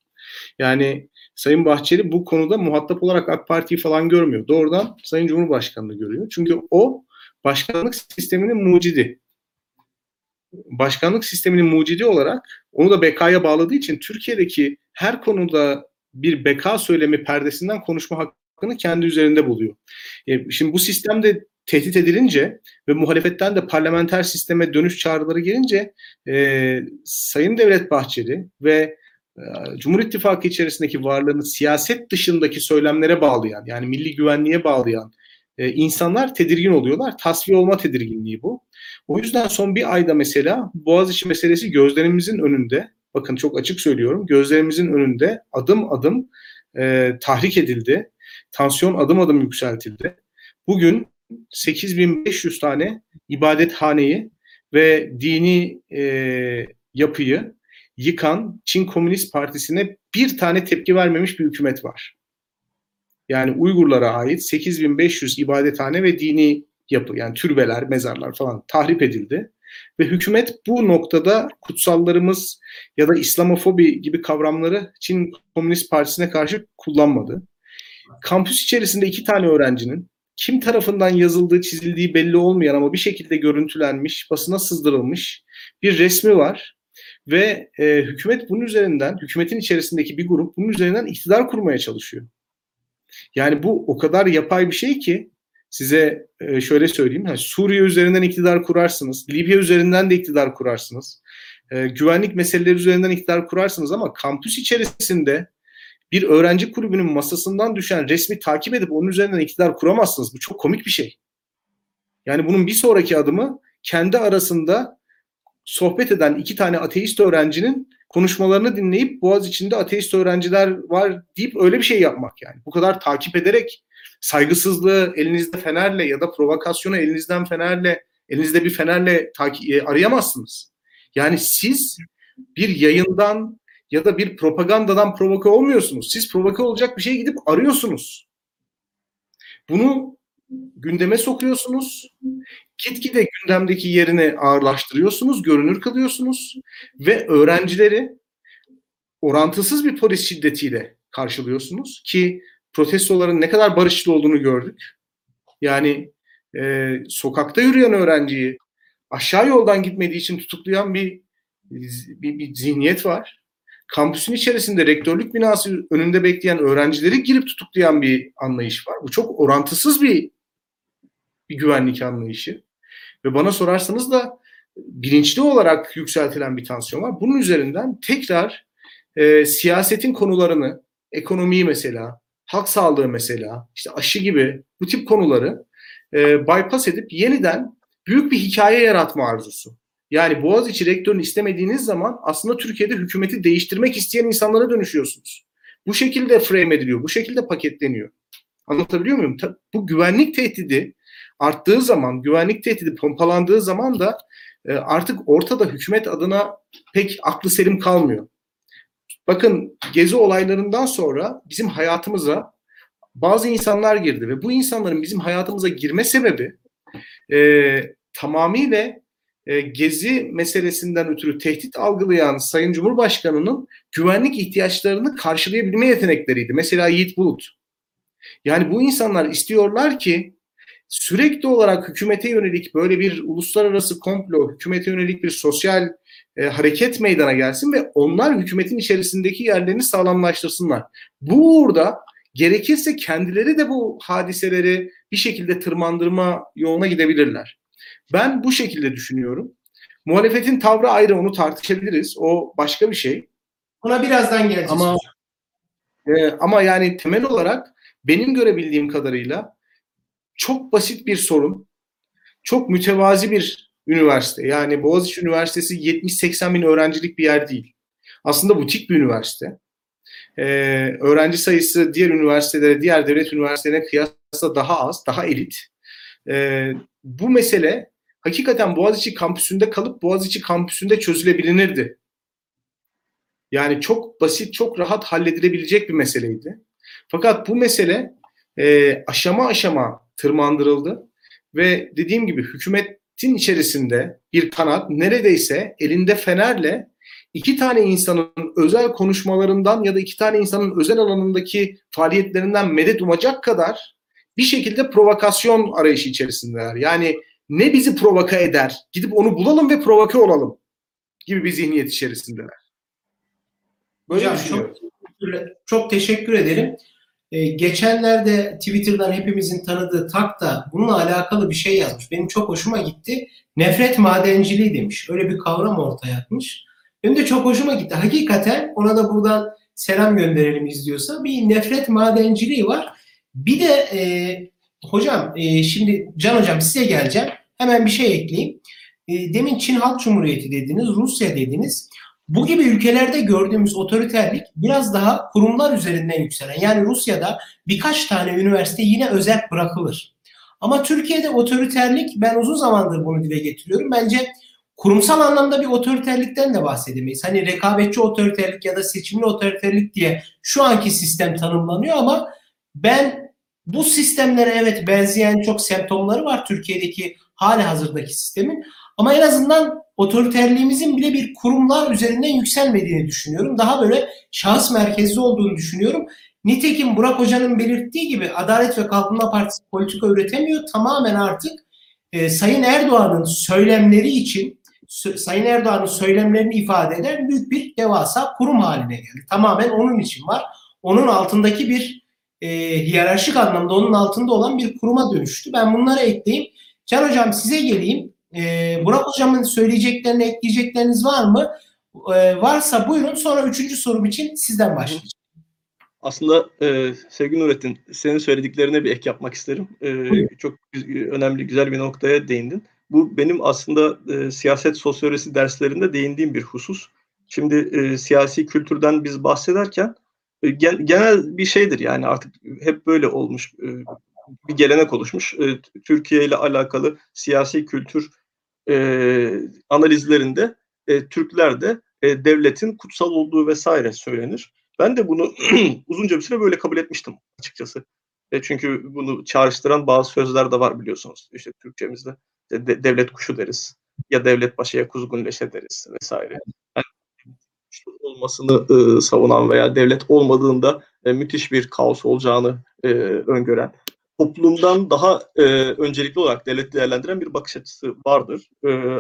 Yani Sayın Bahçeli bu konuda muhatap olarak AK Parti'yi falan görmüyor. Doğrudan Sayın Cumhurbaşkanı'nı görüyor. Çünkü o başkanlık sisteminin mucidi. Başkanlık sisteminin mucidi olarak onu da bekaya bağladığı için Türkiye'deki her konuda bir beka söylemi perdesinden konuşma hakkını kendi üzerinde buluyor. Şimdi bu sistemde tehdit edilince ve muhalefetten de parlamenter sisteme dönüş çağrıları gelince Sayın Devlet Bahçeli ve Cumhur İttifakı içerisindeki varlığını siyaset dışındaki söylemlere bağlayan, yani milli güvenliğe bağlayan insanlar tedirgin oluyorlar. Tasfiye olma tedirginliği bu. O yüzden son bir ayda mesela Boğaziçi meselesi gözlerimizin önünde, bakın çok açık söylüyorum, gözlerimizin önünde adım adım tahrik edildi. Tansiyon adım adım yükseltildi. Bugün 8500 tane ibadethaneyi ve dini yapıyı yıkan Çin Komünist Partisi'ne bir tane tepki vermemiş bir hükümet var. Yani Uygurlara ait 8500 ibadethane ve dini yapı, yani türbeler, mezarlar falan tahrip edildi. Ve hükümet bu noktada kutsallarımız ya da İslamofobi gibi kavramları Çin Komünist Partisi'ne karşı kullanmadı. Kampüs içerisinde 2 tane öğrencinin kim tarafından yazıldığı, çizildiği belli olmayan ama bir şekilde görüntülenmiş, basına sızdırılmış bir resmi var. Ve hükümet bunun üzerinden, hükümetin içerisindeki bir grup bunun üzerinden iktidar kurmaya çalışıyor. Yani bu o kadar yapay bir şey ki size şöyle söyleyeyim. Yani Suriye üzerinden iktidar kurarsınız, Libya üzerinden de iktidar kurarsınız, güvenlik meseleleri üzerinden iktidar kurarsınız ama kampüs içerisinde bir öğrenci kulübünün masasından düşen resmi takip edip onun üzerinden iktidar kuramazsınız. Bu çok komik bir şey. Yani bunun bir sonraki adımı kendi arasında sohbet eden 2 tane ateist öğrencinin konuşmalarını dinleyip Boğaziçi'nde ateist öğrenciler var deyip öyle bir şey yapmak yani. Bu kadar takip ederek saygısızlığı elinizde fenerle ya da provokasyonu elinizde bir fenerle arayamazsınız. Yani siz bir yayından ya da bir propagandadan provoke olmuyorsunuz. Siz provoke olacak bir şeye gidip arıyorsunuz. Bunu gündeme sokuyorsunuz. Gitgide gündemdeki yerini ağırlaştırıyorsunuz, görünür kılıyorsunuz ve öğrencileri orantısız bir polis şiddetiyle karşılıyorsunuz ki protestoların ne kadar barışçıl olduğunu gördük. Yani sokakta yürüyen öğrenciyi aşağı yoldan gitmediği için tutuklayan bir zihniyet var. Kampüsün içerisinde rektörlük binası önünde bekleyen öğrencileri girip tutuklayan bir anlayış var. Bu çok orantısız bir güvenlik anlayışı. Ve bana sorarsanız da bilinçli olarak yükseltilen bir tansiyon var. Bunun üzerinden tekrar siyasetin konularını, ekonomiyi mesela, halk sağlığı mesela, işte aşı gibi bu tip konuları bypass edip yeniden büyük bir hikaye yaratma arzusu. Yani Boğaziçi rektörünü istemediğiniz zaman aslında Türkiye'de hükümeti değiştirmek isteyen insanlara dönüşüyorsunuz. Bu şekilde frame ediliyor, bu şekilde paketleniyor. Anlatabiliyor muyum? Bu güvenlik tehdidi arttığı zaman, güvenlik tehdidi pompalandığı zaman da artık ortada hükümet adına pek aklı selim kalmıyor. Bakın Gezi olaylarından sonra bizim hayatımıza bazı insanlar girdi ve bu insanların bizim hayatımıza girme sebebi tamamıyla Gezi meselesinden ötürü tehdit algılayan Sayın Cumhurbaşkanı'nın güvenlik ihtiyaçlarını karşılayabilme yetenekleriydi. Mesela Yiğit Bulut. Yani bu insanlar istiyorlar ki sürekli olarak hükümete yönelik böyle bir uluslararası komplo, hükümete yönelik bir sosyal hareket meydana gelsin ve onlar hükümetin içerisindeki yerlerini sağlamlaştırsınlar. Bu uğurda gerekirse kendileri de bu hadiseleri bir şekilde tırmandırma yoluna gidebilirler. Ben bu şekilde düşünüyorum. Muhalefetin tavrı ayrı, onu tartışabiliriz. O başka bir şey. Ona birazdan geleceğiz. Ama yani temel olarak benim görebildiğim kadarıyla çok basit bir sorun, çok mütevazi bir üniversite. Yani Boğaziçi Üniversitesi 70-80 bin öğrencilik bir yer değil. Aslında butik bir üniversite. Öğrenci sayısı diğer üniversitelere, diğer devlet üniversitelerine kıyasla daha az, daha elit. Bu mesele hakikaten Boğaziçi kampüsünde kalıp Boğaziçi kampüsünde çözülebilinirdi. Yani çok basit, çok rahat halledilebilecek bir meseleydi. Fakat bu mesele aşama aşama tırmandırıldı ve dediğim gibi hükümetin içerisinde bir kanat neredeyse elinde fenerle iki tane insanın özel konuşmalarından ya da iki tane insanın özel alanındaki faaliyetlerinden medet umacak kadar bir şekilde provokasyon arayışı içerisindeler. Yani ne bizi provoka eder, gidip onu bulalım ve provoke olalım gibi bir zihniyet içerisindeler. Böyle hocam, çok teşekkür ederim. Geçenlerde Twitter'dan hepimizin tanıdığı Tak da bununla alakalı bir şey yazmış. Benim çok hoşuma gitti. Nefret madenciliği demiş. Öyle bir kavram ortaya atmış. Benim de çok hoşuma gitti. Hakikaten ona da buradan selam gönderelim izliyorsa. Bir nefret madenciliği var. Bir de hocam şimdi Can hocam size geleceğim. Hemen bir şey ekleyeyim. Demin Çin Halk Cumhuriyeti dediniz, Rusya dediniz. Bu gibi ülkelerde gördüğümüz otoriterlik biraz daha kurumlar üzerinden yükselen. Yani Rusya'da birkaç tane üniversite yine özel bırakılır. Ama Türkiye'de otoriterlik, ben uzun zamandır bunu dile getiriyorum. Bence kurumsal anlamda bir otoriterlikten de bahsedemeyiz. Hani rekabetçi otoriterlik ya da seçimli otoriterlik diye şu anki sistem tanımlanıyor ama ben bu sistemlere evet benzeyen çok semptomları var Türkiye'deki halihazırdaki sistemin. Ama en azından otoriterliğimizin bile bir kurumlar üzerinden yükselmediğini düşünüyorum. Daha böyle şahıs merkezli olduğunu düşünüyorum. Nitekim Burak Hoca'nın belirttiği gibi Adalet ve Kalkınma Partisi politika üretemiyor. Tamamen artık Sayın Erdoğan'ın söylemleri için, Sayın Erdoğan'ın söylemlerini ifade eden büyük bir devasa kurum haline geldi. Tamamen onun için var. Onun altındaki bir hiyerarşik anlamda onun altında olan bir kuruma dönüştü. Ben bunlara ekleyeyim. Can Hocam size geleyim. Burak Hocam'ın söyleyeceklerine ekleyecekleriniz var mı? Varsa buyurun, sonra üçüncü sorum için sizden başlayalım. Aslında sevgili Nurettin, senin söylediklerine bir ek yapmak isterim. Çok önemli, güzel bir noktaya değindin. Bu benim aslında siyaset sosyolojisi derslerinde değindiğim bir husus. Şimdi siyasi kültürden biz bahsederken genel bir şeydir yani artık hep böyle olmuş, bir gelenek oluşmuş. Türkiye ile alakalı siyasi kültür analizlerinde Türkler de devletin kutsal olduğu vesaire söylenir. Ben de bunu uzunca bir süre böyle kabul etmiştim açıkçası. Çünkü bunu çağrıştıran bazı sözler de var biliyorsunuz. İşte Türkçemizde devlet kuşu deriz. Ya devlet başıya kuzgun leşe deriz vesaire. Yani, olmasını savunan veya devlet olmadığında müthiş bir kaos olacağını öngören, toplumdan daha öncelikli olarak devleti değerlendiren bir bakış açısı vardır.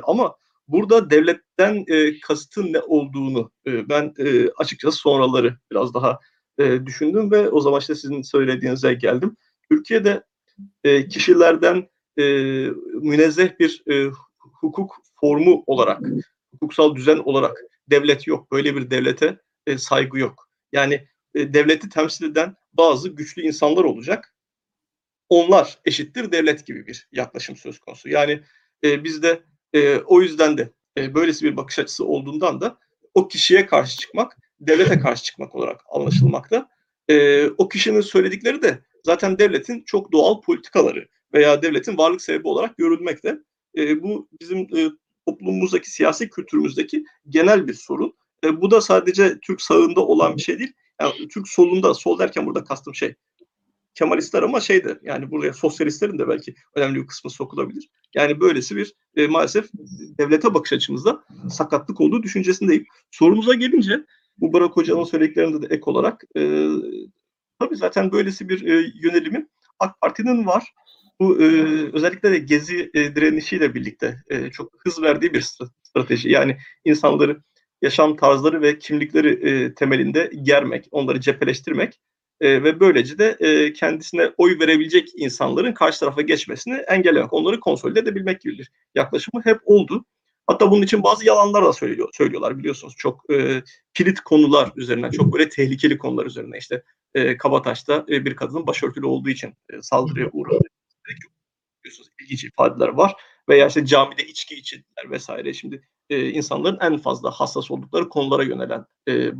Ama burada devletten kastın ne olduğunu ben açıkçası sonraları biraz daha düşündüm ve o zaman işte sizin söylediğinize geldim. Türkiye'de kişilerden münezzeh bir hukuk formu olarak, hukuksal düzen olarak devlet yok. Böyle bir devlete saygı yok. Yani devleti temsil eden bazı güçlü insanlar olacak. Onlar eşittir devlet gibi bir yaklaşım söz konusu. Yani bizde o yüzden de böylesi bir bakış açısı olduğundan da o kişiye karşı çıkmak, devlete karşı çıkmak olarak anlaşılmakta. O kişinin söyledikleri de zaten devletin çok doğal politikaları veya devletin varlık sebebi olarak görülmekte. Bu bizim toplumumuzdaki, siyasi kültürümüzdeki genel bir sorun. Bu da sadece Türk sağında olan bir şey değil. Yani Türk solunda, sol derken burada kastım Kemalistler ama yani buraya sosyalistlerin de belki önemli bir kısmı sokulabilir. Yani böylesi bir maalesef devlete bakış açımızda sakatlık olduğu düşüncesindeyim. Sorumuza gelince bu Burak Hoca'nın söylediklerinde de ek olarak tabii zaten böylesi bir yönelimi AK Parti'nin var. Bu özellikle de Gezi direnişiyle birlikte çok hız verdiği bir strateji. Yani insanları yaşam tarzları ve kimlikleri temelinde germek, onları cepheleştirmek ve böylece de kendisine oy verebilecek insanların karşı tarafa geçmesini engellemek, onları konsolide edebilmek gibi bir yaklaşımı hep oldu. Hatta bunun için bazı yalanlar da söylüyorlar biliyorsunuz. Çok kilit konular üzerinden, çok böyle tehlikeli konular üzerinden. İşte Kabataş'ta bir kadının başörtülü olduğu için saldırıya uğradı. Biliyorsunuz ilginç ifadeler var. Veya işte camide içki içtiler vesaire. Şimdi insanların en fazla hassas oldukları konulara yönelen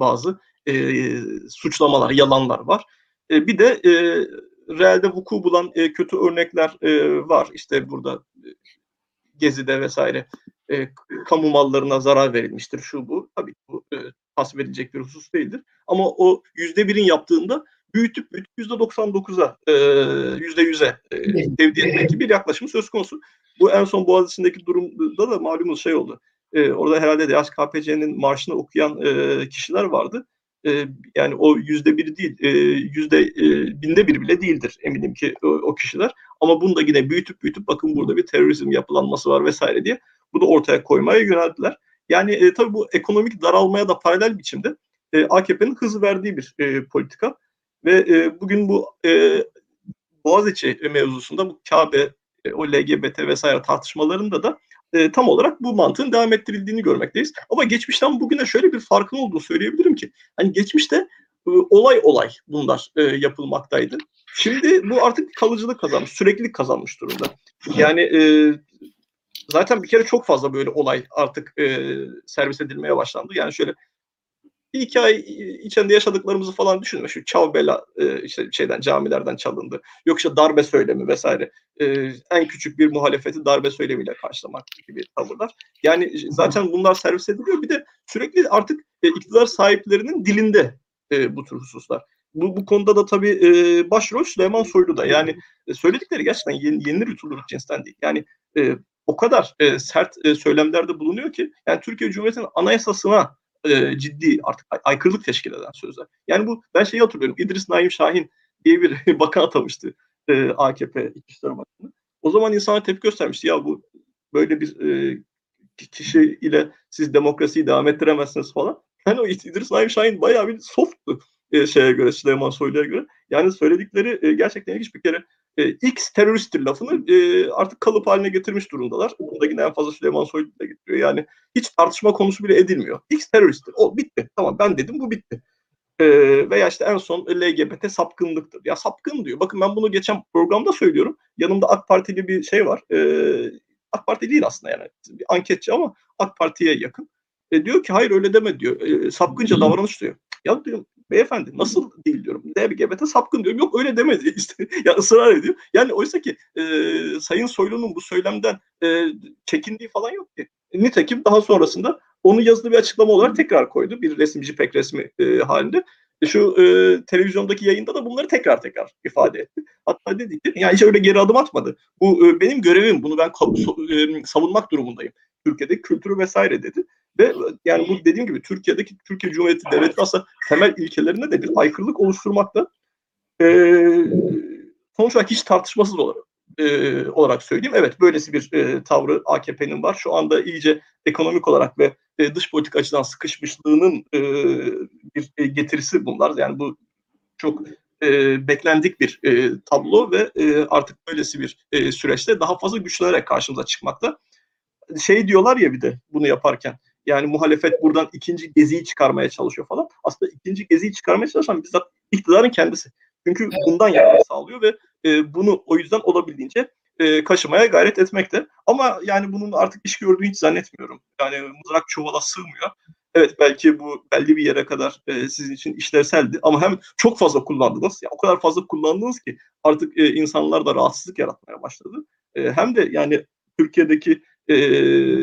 bazı suçlamalar, yalanlar var. Bir de realde vuku bulan kötü örnekler var. İşte burada Gezi'de vesaire kamu mallarına zarar verilmiştir. Şu bu. Tabii bu tasvip edilecek bir husus değildir. Ama o %1'in yaptığında büyütüp %99'a, %100'e tevdi etmek bir yaklaşım söz konusu. Bu en son Boğaziçi'ndeki durumda da malumunuz oldu. Orada herhalde de HKPC'nin marşını okuyan kişiler vardı. Yani o %1 değil, %1000'de 1 bile değildir eminim ki o kişiler. Ama bunu da yine büyütüp bakın burada bir terörizm yapılanması var vesaire diye bunu ortaya koymaya yöneldiler. Yani tabii bu ekonomik daralmaya da paralel biçimde AKP'nin hız verdiği bir politika. Ve bugün bu Boğaziçi mevzusunda bu Kabe, o LGBT vesaire tartışmalarında da tam olarak bu mantığın devam ettirildiğini görmekteyiz. Ama geçmişten bugüne şöyle bir farkın olduğunu söyleyebilirim ki hani geçmişte olay bunlar yapılmaktaydı. Şimdi bu artık kalıcılık kazanmış, süreklilik kazanmış durumda. Yani zaten bir kere çok fazla böyle olay artık servis edilmeye başlandı. Yani şöyle bir iki ay içinde yaşadıklarımızı falan düşünün. Şu Çavbela işte camilerden çalındı. Yok işte darbe söylemi vesaire. En küçük bir muhalefeti darbe söylemiyle karşılamak gibi tavırlar. Yani zaten bunlar servis ediliyor. Bir de sürekli artık iktidar sahiplerinin dilinde bu tür hususlar. Bu konuda da tabii başrol Süleyman Soylu da. Yani söyledikleri gerçekten yenilir yutulur cinsten değil. Yani o kadar sert söylemlerde bulunuyor ki yani Türkiye Cumhuriyeti'nin anayasasına ciddi artık aykırılık teşkil eden sözler. Yani bu ben hatırlıyorum. İdris Naim Şahin diye bir bakan atamıştı AKP İçişleri Bakanı. O zaman insana tepki göstermişti. Ya bu böyle bir kişi ile siz demokrasiyi devam ettiremezsiniz falan. Yani o İdris Naim Şahin bayağı bir softu şeye göre, Süleyman Soylu'ya göre. Yani söyledikleri gerçekten hiçbir kere X teröristtir lafını artık kalıp haline getirmiş durumdalar. Bunda yine en fazla Süleyman Soylu da getiriyor. Yani hiç tartışma konusu bile edilmiyor. X teröristtir. O bitti. Tamam ben dedim bu bitti. Veya işte en son LGBT sapkınlıktır. Ya sapkın diyor. Bakın ben bunu geçen programda söylüyorum. Yanımda AK Partili bir var. AK Partili değil aslında yani. Bir anketçi ama AK Parti'ye yakın. Diyor ki hayır öyle deme diyor. Sapkınca davranış diyor. Ya diyorum beyefendi nasıl değil diyorum. LGBT sapkın diyorum. Yok öyle demedi. Ya ısrar ediyor. Yani oysa ki Sayın Soylu'nun bu söylemden çekindiği falan yok ki. Nitekim daha sonrasında Onu yazılı bir açıklama olarak tekrar koydu. Bir resimci pek resmi halinde. Şu televizyondaki yayında da bunları tekrar ifade etti. Hatta dedi ki yani hiç öyle geri adım atmadı. Bu benim görevim. Bunu ben savunmak durumundayım. Türkiye'de kültürü vesaire dedi. Ve yani bu dediğim gibi Türkiye Cumhuriyeti Devleti aslında temel ilkelerine de bir aykırılık oluşturmakta sonuç olarak hiç tartışmasız olarak söyleyeyim. Evet, böylesi bir tavrı AKP'nin var. Şu anda iyice ekonomik olarak ve dış politik açıdan sıkışmışlığının bir getirisi bunlar. Yani bu çok beklendik bir tablo ve artık böylesi bir süreçte daha fazla güçlenerek karşımıza çıkmakta. Şey diyorlar ya bir de bunu yaparken, yani muhalefet buradan ikinci geziyi çıkarmaya çalışıyor falan. Aslında ikinci geziyi çıkarmaya çalışan bizzat iktidarın kendisi. Çünkü bundan yararı sağlıyor ve bunu o yüzden olabildiğince kaşımaya gayret etmekte. Ama yani bunun artık iş gördüğünü hiç zannetmiyorum. Yani mızrak çuvala sığmıyor. Evet, belki bu belli bir yere kadar sizin için işlevseldi ama hem çok fazla kullandınız. Yani o kadar fazla kullandınız ki artık insanlar da rahatsızlık yaratmaya başladı. Hem de yani Türkiye'deki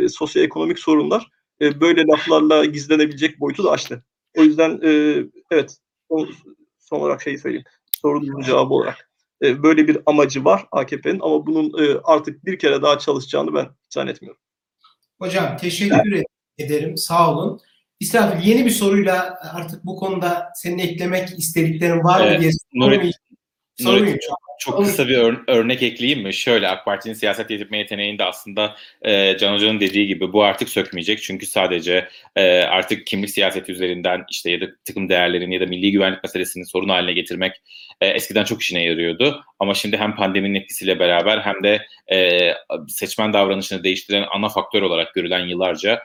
sosyoekonomik sorunlar böyle laflarla gizlenebilecek boyutu da aştı. O yüzden evet, son olarak şeyi söyleyeyim. Sorunun cevabı olarak. Böyle bir amacı var AKP'nin ama bunun artık bir kere daha çalışacağını ben zannetmiyorum. Hocam teşekkür ederim. Sağ olun. İsrafil, yeni bir soruyla artık bu konuda senin eklemek istediklerin var mı diye sorayım. Sorayım. Çok kısa bir örnek ekleyeyim mi? Şöyle, AK Parti'nin siyaset yürütme yeteneğinde aslında Can Hoca'nın dediği gibi bu artık sökmeyecek. Çünkü sadece artık kimlik siyaseti üzerinden işte ya da takım değerlerini ya da milli güvenlik meselesini sorun haline getirmek eskiden çok işine yarıyordu. Ama şimdi hem pandeminin etkisiyle beraber hem de seçmen davranışını değiştiren ana faktör olarak görülen yıllarca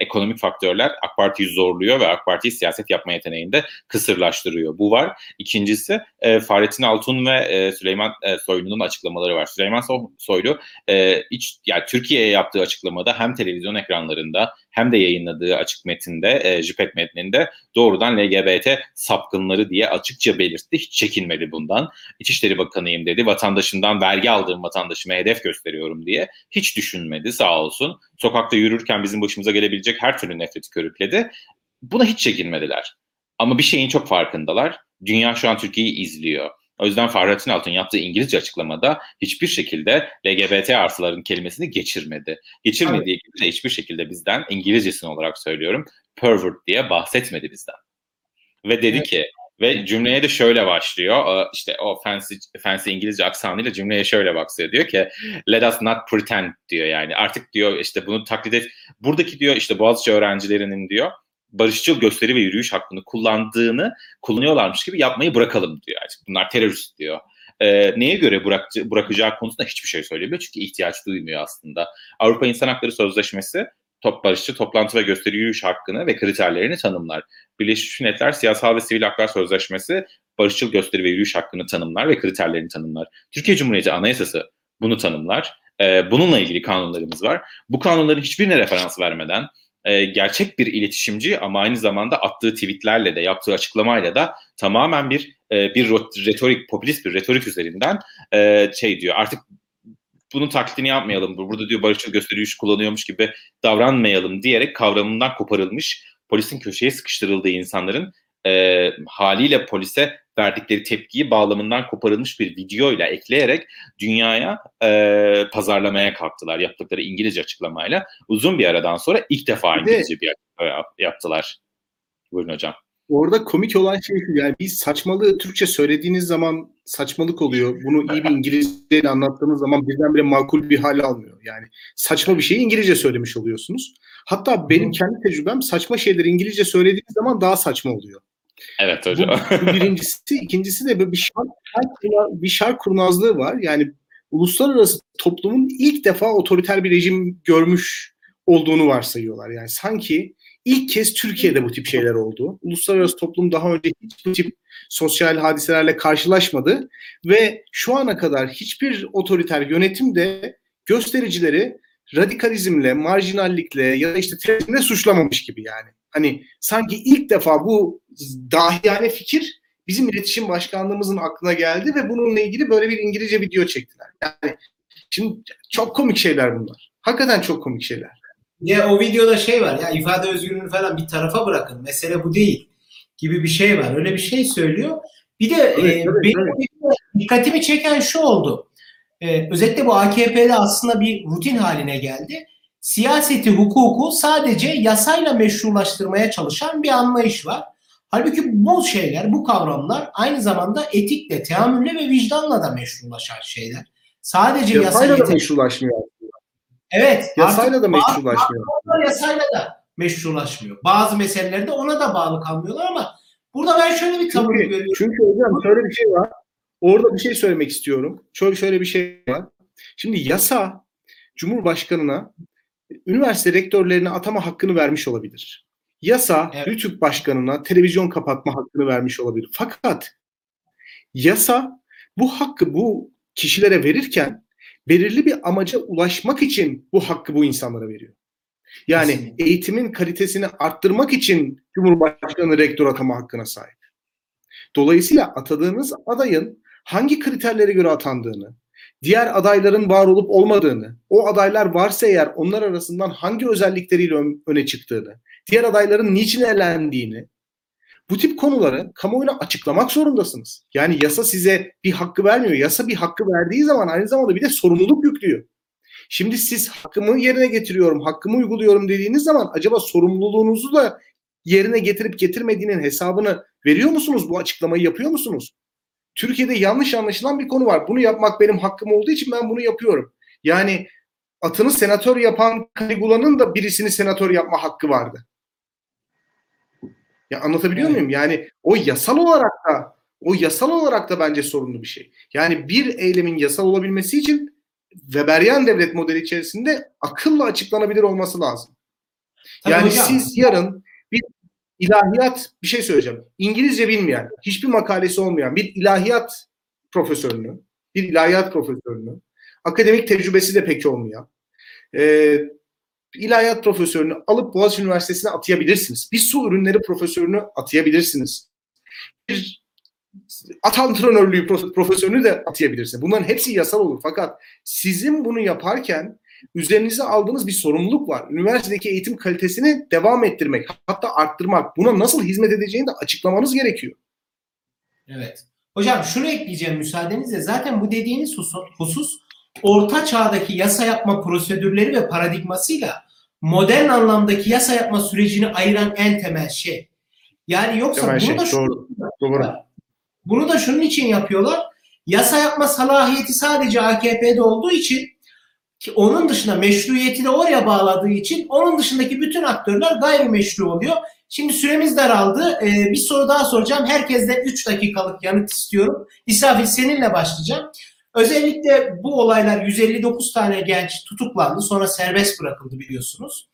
ekonomik faktörler AK Parti'yi zorluyor ve AK Parti'yi siyaset yapma yeteneğinde kısırlaştırıyor. Bu var. İkincisi Fahrettin Altun ve Süleyman Soylu'nun açıklamaları var. Süleyman Soylu Türkiye'ye yaptığı açıklamada hem televizyon ekranlarında hem de yayınladığı açık metinde, JPEG metninde doğrudan LGBT sapkınları diye açıkça belirtti. Hiç çekinmedi bundan. İçişleri Bakanıyım dedi. Vatandaşımdan vergi aldığım vatandaşıma hedef gösteriyorum diye. Hiç düşünmedi sağ olsun. Sokakta yürürken bizim başımıza gelebilecek her türlü nefreti körükledi. Buna hiç çekinmediler. Ama bir şeyin çok farkındalar. Dünya şu an Türkiye'yi izliyor. O yüzden Fahrettin Altun yaptığı İngilizce açıklamada hiçbir şekilde LGBT artıların kelimesini geçirmedi. Geçirmediği gibi de hiçbir şekilde bizden, İngilizcesini olarak söylüyorum, pervert diye bahsetmedi bizden. Ve dedi ki, ve cümleye de şöyle başlıyor, işte o fancy İngilizce aksanıyla cümleye şöyle başlıyor, diyor ki let us not pretend diyor, yani artık diyor işte bunu taklit et. Buradaki diyor işte Boğaziçi öğrencilerinin diyor barışçıl gösteri ve yürüyüş hakkını kullanıyorlarmış gibi yapmayı bırakalım diyor. Artık bunlar terörist diyor. Neye göre bırakacağı konusunda hiçbir şey söylemiyor. Çünkü ihtiyaç duymuyor aslında. Avrupa İnsan Hakları Sözleşmesi barışçı toplantı ve gösteri yürüyüş hakkını ve kriterlerini tanımlar. Birleşmiş Milletler Siyasal ve Sivil Haklar Sözleşmesi barışçıl gösteri ve yürüyüş hakkını tanımlar ve kriterlerini tanımlar. Türkiye Cumhuriyeti Anayasası bunu tanımlar. Bununla ilgili kanunlarımız var. Bu kanunların hiçbirine referans vermeden gerçek bir iletişimci ama aynı zamanda attığı tweetlerle de yaptığı açıklamayla da tamamen bir retorik, popülist bir retorik üzerinden şey diyor, artık bunun taklidini yapmayalım, burada diyor barışçıl gösteri yürüyüş kullanıyormuş gibi davranmayalım diyerek kavramından koparılmış, polisin köşeye sıkıştırıldığı insanların haliyle polise verdikleri tepkiyi bağlamından koparılmış bir videoyla ekleyerek dünyaya pazarlamaya kalktılar yaptıkları İngilizce açıklamayla. Uzun bir aradan sonra ilk defa İngilizce bir açıklama yaptılar. Buyurun hocam. Orada komik olan şey yani bir saçmalığı Türkçe söylediğiniz zaman saçmalık oluyor. Bunu iyi bir İngilizceyle anlattığınız zaman birdenbire makul bir hal almıyor. Yani saçma bir şeyi İngilizce söylemiş oluyorsunuz. Hatta benim kendi tecrübem saçma şeyleri İngilizce söylediğiniz zaman daha saçma oluyor. Evet hocam. Bu birincisi, ikincisi de bir şark kurnazlığı var. Yani uluslararası toplumun ilk defa otoriter bir rejim görmüş olduğunu varsayıyorlar. Yani sanki ilk kez Türkiye'de bu tip şeyler oldu. Uluslararası toplum daha önce hiç bu tip sosyal hadiselerle karşılaşmadı ve şu ana kadar hiçbir otoriter yönetim de göstericileri radikalizmle, marjinallikle ya da işte terörizmle suçlamamış gibi yani. Hani sanki ilk defa bu dahiyane fikir bizim iletişim başkanlığımızın aklına geldi ve bununla ilgili böyle bir İngilizce video çektiler. Yani şimdi çok komik şeyler bunlar. Hakikaten çok komik şeyler. Ya o videoda şey var ya, ifade özgürlüğünü falan bir tarafa bırakın, mesele bu değil gibi bir şey var. Öyle bir şey söylüyor. Bir de dikkatimi çeken şu oldu. Özellikle bu AKP'de aslında bir rutin haline geldi. Siyaseti, hukuku sadece yasayla meşrulaştırmaya çalışan bir anlayış var. Halbuki bu şeyler, bu kavramlar aynı zamanda etikle, teamülle ve vicdanla da meşrulaşan şeyler. Sadece yasayla da meşrulaşmıyor. Evet. Yasayla da meşrulaşmıyor. Yasayla da meşrulaşmıyor. Bazı meselelerde ona da bağlı kalmıyorlar ama burada ben şöyle bir tabur görüyorum. Çünkü hocam şöyle bir şey var. Orada bir şey söylemek istiyorum. Şöyle bir şey var. Şimdi yasa Cumhurbaşkanı'na üniversite rektörlerine atama hakkını vermiş olabilir. Yasa YouTube başkanına televizyon kapatma hakkını vermiş olabilir. Fakat yasa bu hakkı bu kişilere verirken belirli bir amaca ulaşmak için bu hakkı bu insanlara veriyor. Yani kesinlikle eğitimin kalitesini arttırmak için Cumhurbaşkanı rektör atama hakkına sahip. Dolayısıyla atadığınız adayın hangi kriterlere göre atandığını, diğer adayların var olup olmadığını, o adaylar varsa eğer onlar arasından hangi özellikleriyle öne çıktığını, diğer adayların niçin elendiğini, bu tip konuları kamuoyuna açıklamak zorundasınız. Yani yasa size bir hakkı vermiyor. Yasa bir hakkı verdiği zaman aynı zamanda bir de sorumluluk yüklüyor. Şimdi siz hakkımı yerine getiriyorum, hakkımı uyguluyorum dediğiniz zaman acaba sorumluluğunuzu da yerine getirip getirmediğinin hesabını veriyor musunuz? Bu açıklamayı yapıyor musunuz? Türkiye'de yanlış anlaşılan bir konu var. Bunu yapmak benim hakkım olduğu için ben bunu yapıyorum. Yani atını senatör yapan Caligula'nın da birisini senatör yapma hakkı vardı. Ya anlatabiliyor muyum? Yani o yasal olarak da bence sorunlu bir şey. Yani bir eylemin yasal olabilmesi için Weberyan devlet modeli içerisinde akılla açıklanabilir olması lazım. Tabii yani hocam, siz yarın bir ilahiyat, bir şey söyleyeceğim, İngilizce bilmeyen, hiçbir makalesi olmayan bir ilahiyat profesörünü, akademik tecrübesi de pek olmayan ilahiyat profesörünü alıp Boğaziçi Üniversitesi'ne atayabilirsiniz. Bir su ürünleri profesörünü atayabilirsiniz. Bir at antrenörlüğü profesörünü de atayabilirsiniz. Bunların hepsi yasal olur. Fakat sizin bunu yaparken üzerinize aldığınız bir sorumluluk var. Üniversitedeki eğitim kalitesini devam ettirmek, hatta arttırmak, buna nasıl hizmet edeceğini de açıklamanız gerekiyor. Evet. Hocam şunu ekleyeceğim müsaadenizle. Zaten bu dediğiniz husus Orta Çağ'daki yasa yapma prosedürleri ve paradigmasıyla modern anlamdaki yasa yapma sürecini ayıran en temel şey. Yani yoksa bunu, şey, da bunu da şunun için yapıyorlar. Yasa yapma salahiyeti sadece AKP'de olduğu için, ki onun dışında meşruiyeti de oraya bağladığı için onun dışındaki bütün aktörler gayrimeşru oluyor. Şimdi süremiz daraldı. Bir soru daha soracağım. Herkesten 3 dakikalık yanıt istiyorum. İsrafil, seninle başlayacağım. Özellikle bu olaylar 159 tane genç tutuklandı, sonra serbest bırakıldı biliyorsunuz.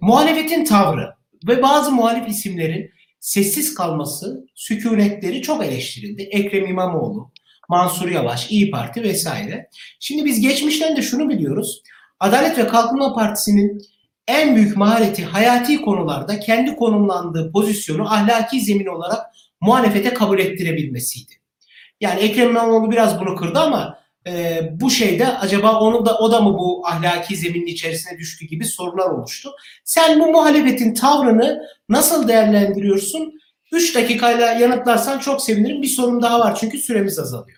Muhalefetin tavrı ve bazı muhalif isimlerin sessiz kalması, sükunetleri çok eleştirildi. Ekrem İmamoğlu, Mansur Yavaş, İyi Parti vesaire. Şimdi biz geçmişten de şunu biliyoruz. Adalet ve Kalkınma Partisi'nin en büyük mahareti hayati konularda kendi konumlandığı pozisyonu ahlaki zemin olarak muhalefete kabul ettirebilmesiydi. Yani Ekrem İmamoğlu biraz bunu kırdı ama bu şeyde acaba o da mı bu ahlaki zeminin içerisine düştü gibi sorular oluştu. Sen bu muhalefetin tavrını nasıl değerlendiriyorsun? 3 dakikayla yanıtlarsan çok sevinirim. Bir sorum daha var çünkü süremiz azalıyor.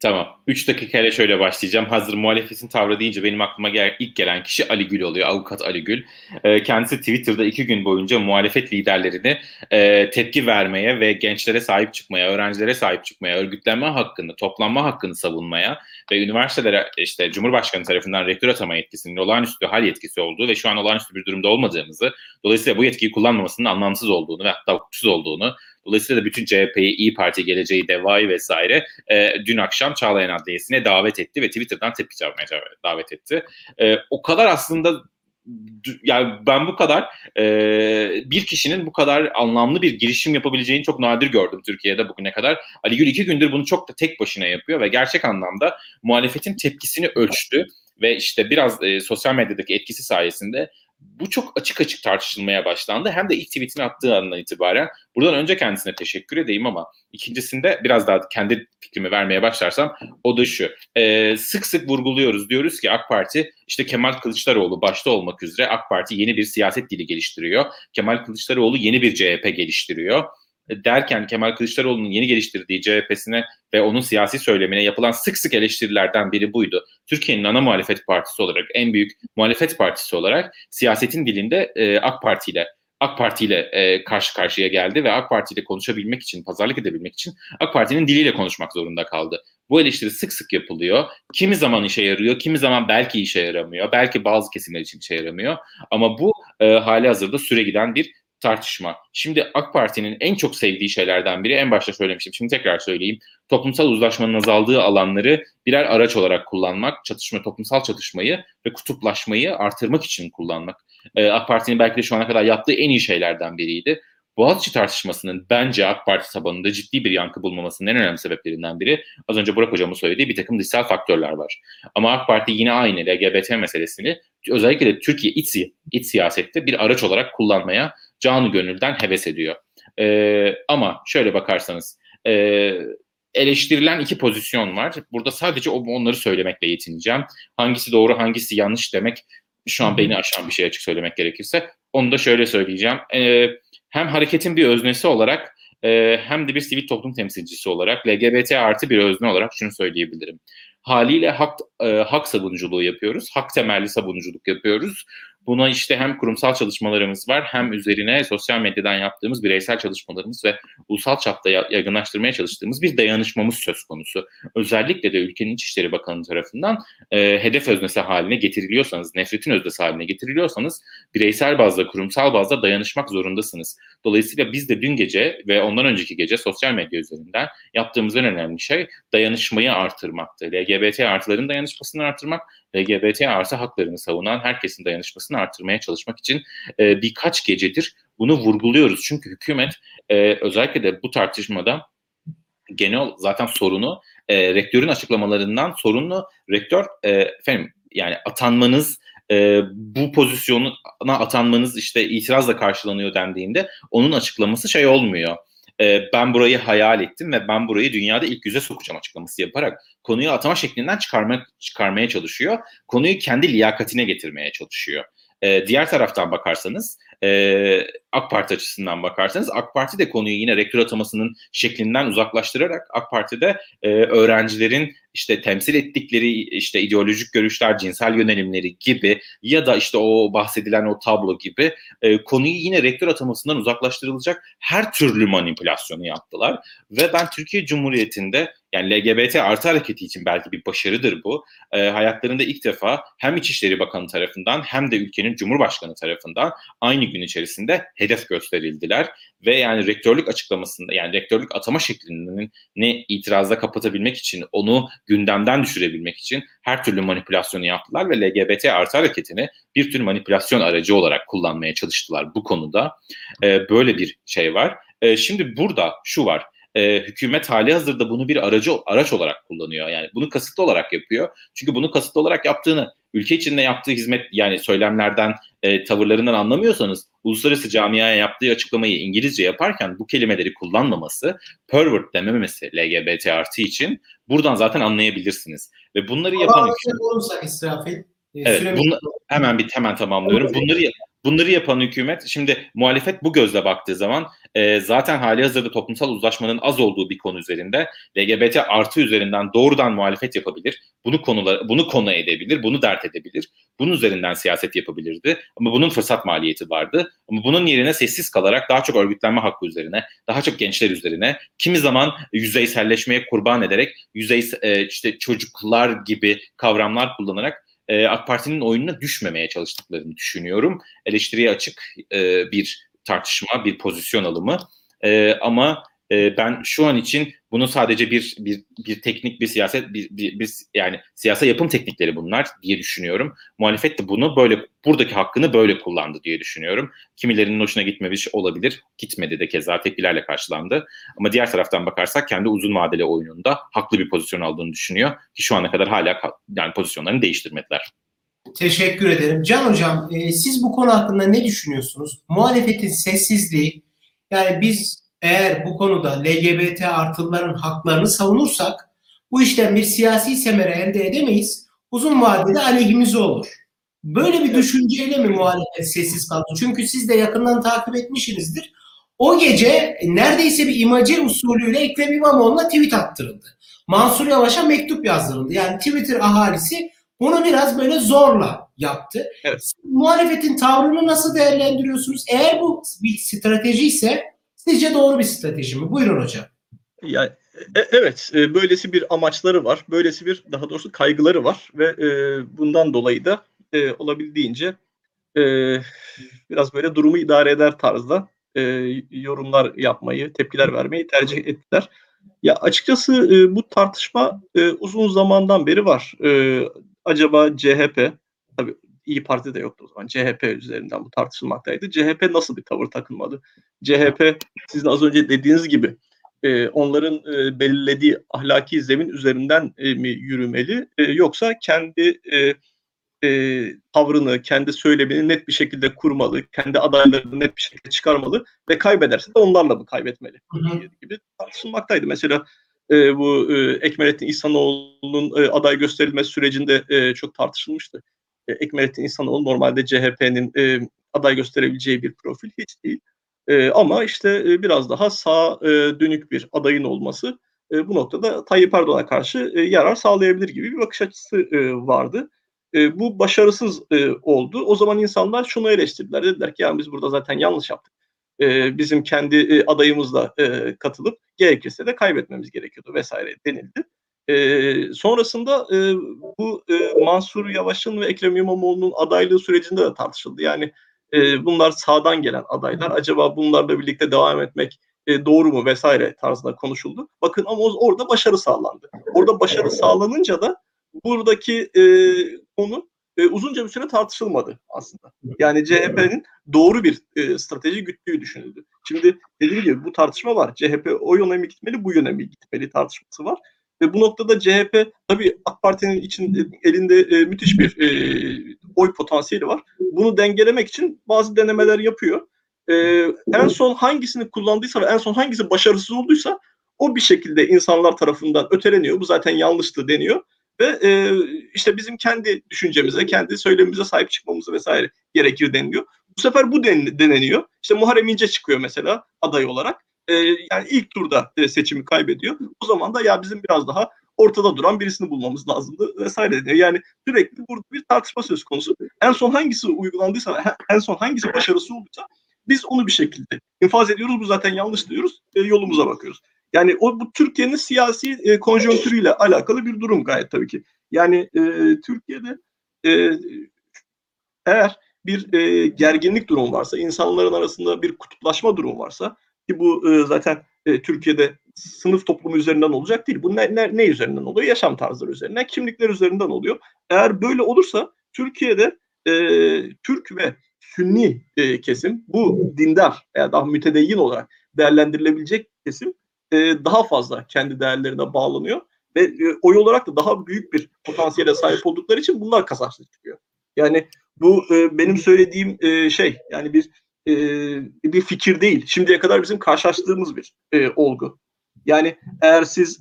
Tamam. 3 dakikayla şöyle başlayacağım. Hazır muhalefetin tavrı deyince benim aklıma ilk gelen kişi Ali Gül oluyor. Avukat Ali Gül. Kendisi Twitter'da 2 gün boyunca muhalefet liderlerini tepki vermeye ve gençlere sahip çıkmaya, öğrencilere sahip çıkmaya, örgütlenme hakkını, toplanma hakkını savunmaya ve üniversitelere işte Cumhurbaşkanı tarafından rektör atama yetkisinin olağanüstü hal yetkisi olduğu ve şu an olağanüstü bir durumda olmadığımızı, dolayısıyla bu yetkiyi kullanmamasının anlamsız olduğunu ve hatta hukuksuz olduğunu, dolayısıyla da bütün CHP'yi, İyi Parti, Geleceği, DEVA'yı vesaire dün akşam Çağlayan Adliyesi'ne davet etti ve Twitter'dan tepki çağırmaya davet etti. O kadar aslında, yani ben bu kadar bir kişinin bu kadar anlamlı bir girişim yapabileceğini çok nadir gördüm Türkiye'de bugüne kadar. Ali Gül 2 gündür bunu çok da tek başına yapıyor ve gerçek anlamda muhalefetin tepkisini ölçtü ve işte biraz sosyal medyadaki etkisi sayesinde bu çok açık açık tartışılmaya başlandı. Hem de ilk tweetini attığı andan itibaren. Buradan önce kendisine teşekkür edeyim ama ikincisinde biraz daha kendi fikrimi vermeye başlarsam o da şu. Sık sık vurguluyoruz, diyoruz ki AK Parti işte Kemal Kılıçdaroğlu başta olmak üzere AK Parti yeni bir siyaset dili geliştiriyor. Kemal Kılıçdaroğlu yeni bir CHP geliştiriyor. Derken Kemal Kılıçdaroğlu'nun yeni geliştirdiği CHP'sine ve onun siyasi söylemine yapılan sık sık eleştirilerden biri buydu. Türkiye'nin ana muhalefet partisi olarak, en büyük muhalefet partisi olarak siyasetin dilinde AK Parti ile karşı karşıya geldi ve AK Parti ile konuşabilmek için, pazarlık edebilmek için AK Parti'nin diliyle konuşmak zorunda kaldı. Bu eleştiri sık sık yapılıyor. Kimi zaman işe yarıyor, kimi zaman belki işe yaramıyor, belki bazı kesimler için işe yaramıyor. Ama bu hali hazırda süre giden bir tartışma. Şimdi AK Parti'nin en çok sevdiği şeylerden biri, en başta söylemiştim, şimdi tekrar söyleyeyim. Toplumsal uzlaşmanın azaldığı alanları birer araç olarak kullanmak, toplumsal çatışmayı ve kutuplaşmayı artırmak için kullanmak. AK Parti'nin belki de şu ana kadar yaptığı en iyi şeylerden biriydi. Boğaziçi tartışmasının bence AK Parti tabanında ciddi bir yankı bulmamasının en önemli sebeplerinden biri, az önce Burak Hocam'ın söylediği bir takım dışsal faktörler var. Ama AK Parti yine aynı LGBT meselesini özellikle de Türkiye iç siyasette bir araç olarak kullanmaya canı gönülden heves ediyor. Ama şöyle bakarsanız eleştirilen iki pozisyon var. Burada sadece onları söylemekle yetineceğim. Hangisi doğru, hangisi yanlış demek şu an beni aşan bir şey, açık söylemek gerekirse. Onu da şöyle söyleyeceğim. Hem hareketin bir öznesi olarak hem de bir sivil toplum temsilcisi olarak LGBT artı bir özne olarak şunu söyleyebilirim. Haliyle hak savunuculuğu yapıyoruz. Hak temelli savunuculuk yapıyoruz. Buna işte hem kurumsal çalışmalarımız var, hem üzerine sosyal medyadan yaptığımız bireysel çalışmalarımız ve ulusal çapta yaygınlaştırmaya çalıştığımız bir dayanışmamız söz konusu. Özellikle de ülkenin İçişleri Bakanı tarafından hedef öznesi haline getiriliyorsanız, nefretin öznesi haline getiriliyorsanız bireysel bazda, kurumsal bazda dayanışmak zorundasınız. Dolayısıyla biz de dün gece ve ondan önceki gece sosyal medya üzerinden yaptığımız en önemli şey dayanışmayı artırmaktı. LGBT artıların dayanışmasını artırmak, LGBT artı haklarını savunan herkesin dayanışmasını artırmaya çalışmak için birkaç gecedir bunu vurguluyoruz. Çünkü hükümet özellikle de bu tartışmada genel zaten sorunu rektörün açıklamalarından rektör yani atanmanız, bu pozisyona atanmanız işte itirazla karşılanıyor dendiğinde onun açıklaması şey olmuyor. Ben burayı hayal ettim ve ben burayı dünyada ilk yüze sokacağım açıklaması yaparak konuyu atama şeklinden çıkarmaya çalışıyor. Konuyu kendi liyakatine getirmeye çalışıyor. Diğer taraftan bakarsanız, AK Parti açısından bakarsanız, AK Parti de konuyu yine rektör atamasının şeklinden uzaklaştırarak, AK Parti'de öğrencilerin işte temsil ettikleri işte ideolojik görüşler, cinsel yönelimleri gibi ya da işte o bahsedilen o tablo gibi konuyu yine rektör atamasından uzaklaştırılacak her türlü manipülasyonu yaptılar. Ve ben Türkiye Cumhuriyeti'nde, yani LGBT artı hareketi için belki bir başarıdır bu. Hayatlarında ilk defa hem İçişleri Bakanı tarafından hem de ülkenin Cumhurbaşkanı tarafından aynı gün içerisinde hedef gösterildiler. Ve yani rektörlük açıklamasında, yani rektörlük atama şeklinin ne itirazla kapatabilmek için, onu gündemden düşürebilmek için her türlü manipülasyonu yaptılar ve LGBT artı hareketini bir tür manipülasyon aracı olarak kullanmaya çalıştılar bu konuda. Böyle bir şey var. Şimdi burada şu var. Hükümet hali hazırda bunu bir araç olarak kullanıyor. Yani bunu kasıtlı olarak yapıyor. Çünkü bunu kasıtlı olarak yaptığını, ülke içinde yaptığı hizmet, yani söylemlerden, tavırlarından anlamıyorsanız, uluslararası camiaya yaptığı açıklamayı İngilizce yaparken bu kelimeleri kullanmaması, pervert dememesi LGBT artı için buradan zaten anlayabilirsiniz. Ve bunları yapan... Evet, hemen tamamlıyorum. Bunları yapan hükümet, şimdi muhalefet bu gözle baktığı zaman zaten hali hazırda toplumsal uzlaşmanın az olduğu bir konu üzerinde LGBT artı üzerinden doğrudan muhalefet yapabilir. Bunu konu edebilir, bunu dert edebilir. Bunun üzerinden siyaset yapabilirdi. Ama bunun fırsat maliyeti vardı. Ama bunun yerine sessiz kalarak daha çok örgütlenme hakkı üzerine, daha çok gençler üzerine, kimi zaman yüzeyselleşmeye kurban ederek, işte çocuklar gibi kavramlar kullanarak AK Parti'nin oyununa düşmemeye çalıştıklarını düşünüyorum. Eleştiriye açık bir tartışma, bir pozisyon alımı. Ama ben şu an için bunu sadece bir teknik, bir siyaset, yani siyasa yapım teknikleri bunlar diye düşünüyorum. Muhalefet de bunu böyle, buradaki hakkını böyle kullandı diye düşünüyorum. Kimilerinin hoşuna gitmemiş olabilir. Gitmedi de keza, tepkilerle karşılandı. Ama diğer taraftan bakarsak kendi uzun vadeli oyununda haklı bir pozisyon aldığını düşünüyor ki şu ana kadar hala yani pozisyonlarını değiştirmediler. Teşekkür ederim. Can Hocam, siz bu konu hakkında ne düşünüyorsunuz? Muhalefetin sessizliği, yani biz eğer bu konuda LGBT artıların haklarını savunursak bu işten bir siyasi semere elde edemeyiz. Uzun vadede aleyhimize olur. Böyle bir düşünceyle mi muhalefet sessiz kaldı? Çünkü siz de yakından takip etmişsinizdir. O gece neredeyse bir imece usulüyle Ekrem İmamoğlu'na tweet attırıldı. Mansur Yavaş'a mektup yazdırıldı. Yani Twitter ahalisi bunu biraz böyle zorla yaptı. Evet. Muhalefetin tavrını nasıl değerlendiriyorsunuz? Eğer bu bir strateji ise sizce doğru bir strateji mi? Buyurun hocam. Yani, evet, böylesi bir amaçları var. Böylesi bir, daha doğrusu kaygıları var ve bundan dolayı da olabildiğince biraz böyle durumu idare eder tarzda yorumlar yapmayı, tepkiler vermeyi tercih ettiler. Ya açıkçası bu tartışma uzun zamandan beri var. Acaba CHP, tabii İyi Parti de yoktu o zaman, CHP üzerinden bu tartışılmaktaydı. CHP nasıl bir tavır takınmadı? CHP, sizin az önce dediğiniz gibi onların belirlediği ahlaki zemin üzerinden mi yürümeli? Yoksa kendi tavrını, kendi söylemini net bir şekilde kurmalı, kendi adaylarını net bir şekilde çıkarmalı ve kaybederse de onlarla mı kaybetmeli gibi tartışılmaktaydı. Mesela bu Ekmelettin İhsanoğlu'nun aday gösterilme sürecinde çok tartışılmıştı. Ekmelettin İhsanoğlu normalde CHP'nin aday gösterebileceği bir profil hiç değil. Ama işte biraz daha sağa dönük bir adayın olması bu noktada Tayyip Erdoğan'a karşı yarar sağlayabilir gibi bir bakış açısı vardı. Bu başarısız oldu. O zaman insanlar şunu eleştirdiler. Dediler ki ya biz burada zaten yanlış yaptık. Bizim kendi adayımızla katılıp gerekirse de kaybetmemiz gerekiyordu vesaire denildi. Sonrasında bu Mansur Yavaş'ın ve Ekrem İmamoğlu'nun adaylığı sürecinde de tartışıldı. Yani bunlar sağdan gelen adaylar. Acaba bunlarla birlikte devam etmek doğru mu vesaire tarzında konuşuldu. Bakın ama orada başarı sağlandı. Orada başarı sağlanınca da buradaki konu uzunca bir süre tartışılmadı aslında. Yani CHP'nin doğru bir strateji güttüğü düşünüldü. Şimdi dediğim gibi bu tartışma var. CHP o yöne mi gitmeli, bu yöne mi gitmeli tartışması var. Ve bu noktada CHP tabii AK Parti'nin elinde müthiş bir oy potansiyeli var. Bunu dengelemek için bazı denemeler yapıyor. En son hangisini kullandıysa ve en son hangisi başarısız olduysa o bir şekilde insanlar tarafından öteleniyor. Bu zaten yanlıştı deniyor. Ve işte bizim kendi düşüncemize, kendi söylemimize sahip çıkmamız vesaire gerekir deniliyor. Bu sefer bu deneniyor. İşte Muharrem İnce çıkıyor mesela aday olarak. Yani ilk turda seçimi kaybediyor. O zaman da ya bizim biraz daha ortada duran birisini bulmamız lazımdı vesaire deniyor. Yani sürekli burada bir tartışma söz konusu. En son hangisi uygulandıysa, en son hangisi başarısız olduysa biz onu bir şekilde infaz ediyoruz. Bu zaten yanlış diyoruz. Yolumuza bakıyoruz. Yani bu Türkiye'nin siyasi konjonktürüyle alakalı bir durum gayet tabii ki. Yani Türkiye'de eğer bir gerginlik durumu varsa, insanların arasında bir kutuplaşma durumu varsa ki bu zaten Türkiye'de sınıf toplumu üzerinden olacak değil. Bu ne üzerinden oluyor? Yaşam tarzları üzerinden, kimlikler üzerinden oluyor. Eğer böyle olursa Türkiye'de Türk ve Sünni kesim, bu dindar veya daha mütedeyyin olarak değerlendirilebilecek kesim daha fazla kendi değerlerine bağlanıyor ve oy olarak da daha büyük bir potansiyele sahip oldukları için bunlar kazançlı çıkıyor. Yani bu benim söylediğim şey, yani bir fikir değil. Şimdiye kadar bizim karşılaştığımız bir olgu. Yani eğer siz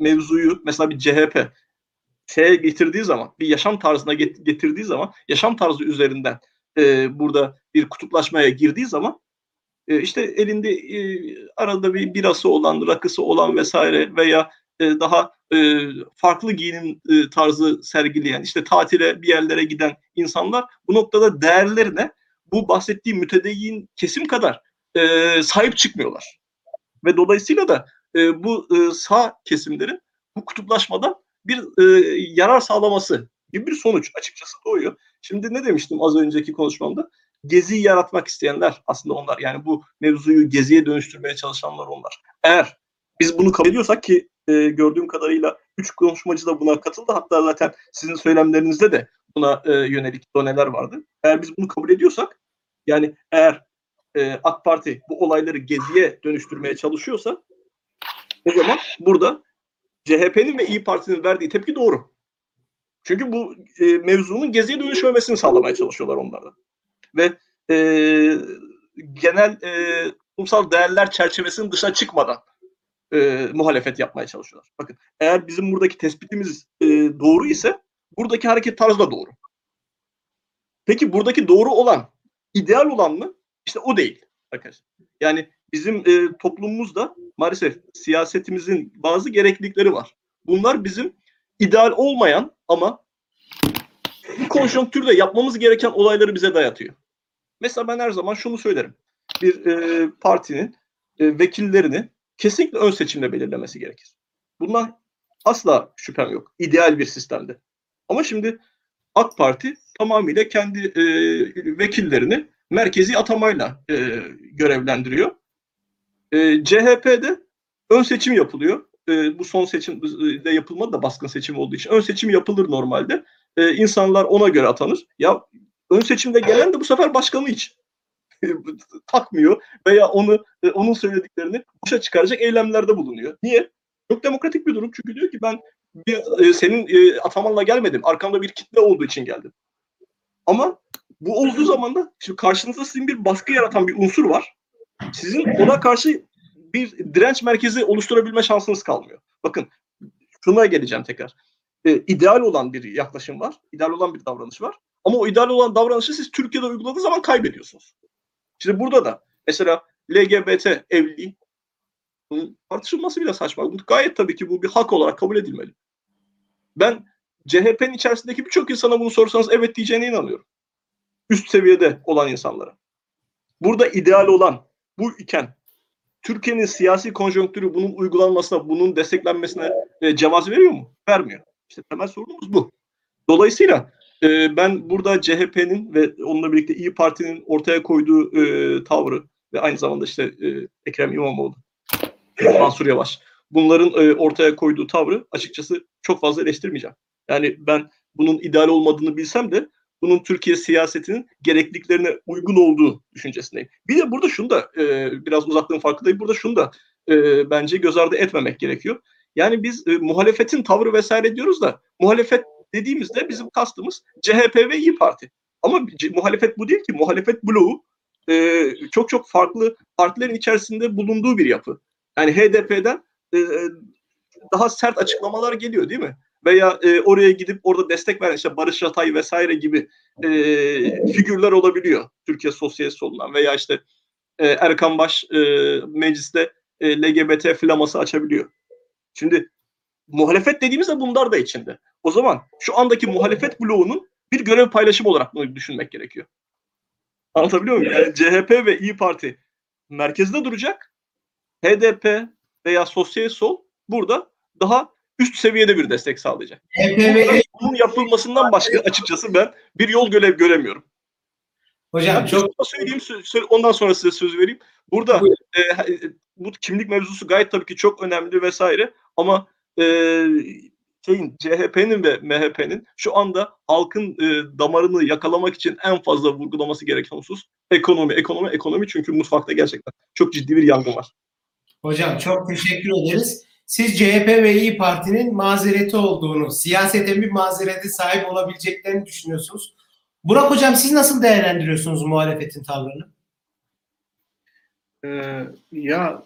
mevzuyu mesela bir CHP getirdiği zaman, bir yaşam tarzına getirdiği zaman, yaşam tarzı üzerinden burada bir kutuplaşmaya girdiği zaman işte elinde arada bir birası olan, rakısı olan vesaire veya daha farklı giyinim tarzı sergileyen, işte tatile bir yerlere giden insanlar bu noktada değerlerine bu bahsettiğim mütedeyyin kesim kadar sahip çıkmıyorlar. Ve dolayısıyla da bu sağ kesimlerin bu kutuplaşmadan bir yarar sağlaması gibi bir sonuç açıkçası doğuyor. Şimdi ne demiştim az önceki konuşmamda? Geziyi yaratmak isteyenler aslında onlar. Yani bu mevzuyu geziye dönüştürmeye çalışanlar onlar. Eğer biz bunu kabul ediyorsak ki gördüğüm kadarıyla 3 konuşmacı da buna katıldı. Hatta zaten sizin söylemlerinizde de buna yönelik doneler vardı. Eğer biz bunu kabul ediyorsak, yani eğer AK Parti bu olayları geziye dönüştürmeye çalışıyorsa o zaman burada CHP'nin ve İYİ Parti'nin verdiği tepki doğru. Çünkü bu mevzunun Gezi'ye dönüşmemesini sağlamaya çalışıyorlar onlardan. Ve genel toplumsal değerler çerçevesinin dışına çıkmadan muhalefet yapmaya çalışıyorlar. Bakın, eğer bizim buradaki tespitimiz doğru ise buradaki hareket tarzı da doğru. Peki buradaki doğru olan, ideal olan mı? İşte o değil arkadaşlar. Yani bizim toplumumuzda maalesef siyasetimizin bazı gereklilikleri var. Bunlar bizim ideal olmayan ama bu konjonktürde yapmamız gereken olayları bize dayatıyor. Mesela ben her zaman şunu söylerim. Bir partinin vekillerini kesinlikle ön seçimle belirlemesi gerekir. Bundan asla şüphem yok. İdeal bir sistemde. Ama şimdi AK Parti tamamıyla kendi vekillerini merkezi atamayla görevlendiriyor. CHP'de ön seçim yapılıyor. Bu son seçimde yapılmadı da baskın seçim olduğu için. Ön seçim yapılır normalde. İnsanlar ona göre atanır. Ya ön seçimde gelen de bu sefer başkanı için takmıyor veya onu onun söylediklerini boşa çıkaracak eylemlerde bulunuyor. Niye? Çok demokratik bir durum. Çünkü diyor ki ben senin atamanla gelmedim. Arkamda bir kitle olduğu için geldim. Ama bu olduğu zaman da şimdi karşınızda sizin bir baskı yaratan bir unsur var. Sizin ona karşı bir direnç merkezi oluşturabilme şansınız kalmıyor. Bakın şuna geleceğim tekrar. İdeal olan bir yaklaşım var. İdeal olan bir davranış var. Ama o ideal olan davranışı siz Türkiye'de uyguladığı zaman kaybediyorsunuz. Şimdi burada da mesela LGBT evliliği tartışılması bile saçma. Gayet tabii ki bu bir hak olarak kabul edilmeli. Ben CHP'nin içerisindeki birçok insana bunu sorsanız evet diyeceğine inanıyorum. Üst seviyede olan insanlara. Burada ideal olan bu iken Türkiye'nin siyasi konjonktürü bunun uygulanmasına, bunun desteklenmesine cevaz veriyor mu? Vermiyor. İşte temel sorunumuz bu. Dolayısıyla ben burada CHP'nin ve onunla birlikte İyi Parti'nin ortaya koyduğu tavrı ve aynı zamanda işte Ekrem İmamoğlu, Mansur Yavaş, bunların ortaya koyduğu tavrı açıkçası çok fazla eleştirmeyeceğim. Yani ben bunun ideal olmadığını bilsem de bunun Türkiye siyasetinin gerekliliklerine uygun olduğu düşüncesindeyim. Bir de burada şunu da biraz uzaklığın farkındayım. Burada şunu da bence göz ardı etmemek gerekiyor. Yani biz muhalefetin tavrı vesaire diyoruz da muhalefet dediğimizde bizim kastımız CHP ve İYİ Parti. Ama muhalefet bu değil ki. Muhalefet bloğu çok çok farklı partilerin içerisinde bulunduğu bir yapı. Yani HDP'den daha sert açıklamalar geliyor değil mi? Veya oraya gidip orada destek veren işte Barış Atay vesaire gibi figürler olabiliyor. Türkiye Sosyalist solundan veya işte Erkan Baş mecliste LGBT flaması açabiliyor. Şimdi muhalefet dediğimizde bunlar da içinde. O zaman şu andaki muhalefet bloğunun bir görev paylaşımı olarak bunu düşünmek gerekiyor. Anlatabiliyor muyum? Yani CHP ve İyi Parti merkezde duracak. HDP veya Sosyalist sol burada daha üst seviyede bir destek sağlayacak. Bunun yapılmasından başka açıkçası ben bir yol göremiyorum. Hocam yani çok söyleyeyim, ondan sonra size söz vereyim. Burada bu kimlik mevzusu gayet tabii ki çok önemli vesaire ama CHP'nin ve MHP'nin şu anda halkın damarını yakalamak için en fazla vurgulaması gereken husus ekonomi, ekonomi, ekonomi çünkü mutfakta gerçekten çok ciddi bir yangın var. Hocam çok teşekkür ederiz. Siz CHP ve İYİ Parti'nin mazereti olduğunu, siyaseten bir mazerete sahip olabileceklerini düşünüyorsunuz. Burak Hocam siz nasıl değerlendiriyorsunuz muhalefetin tavrını? Ya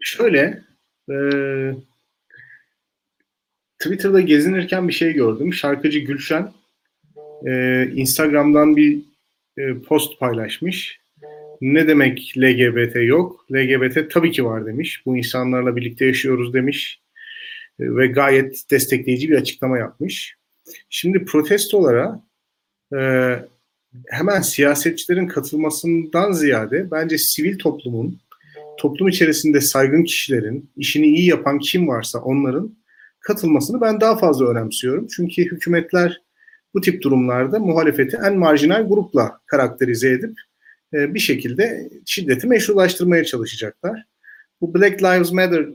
şöyle, Twitter'da gezinirken bir şey gördüm. Şarkıcı Gülşen Instagram'dan bir post paylaşmış. Ne demek LGBT yok? LGBT tabii ki var demiş. Bu insanlarla birlikte yaşıyoruz demiş. Ve gayet destekleyici bir açıklama yapmış. Şimdi protestolara hemen siyasetçilerin katılmasından ziyade bence sivil toplumun, toplum içerisinde saygın kişilerin, işini iyi yapan kim varsa onların katılmasını ben daha fazla önemsiyorum. Çünkü hükümetler bu tip durumlarda muhalefeti en marjinal grupla karakterize edip bir şekilde şiddeti meşrulaştırmaya çalışacaklar. Bu Black Lives Matter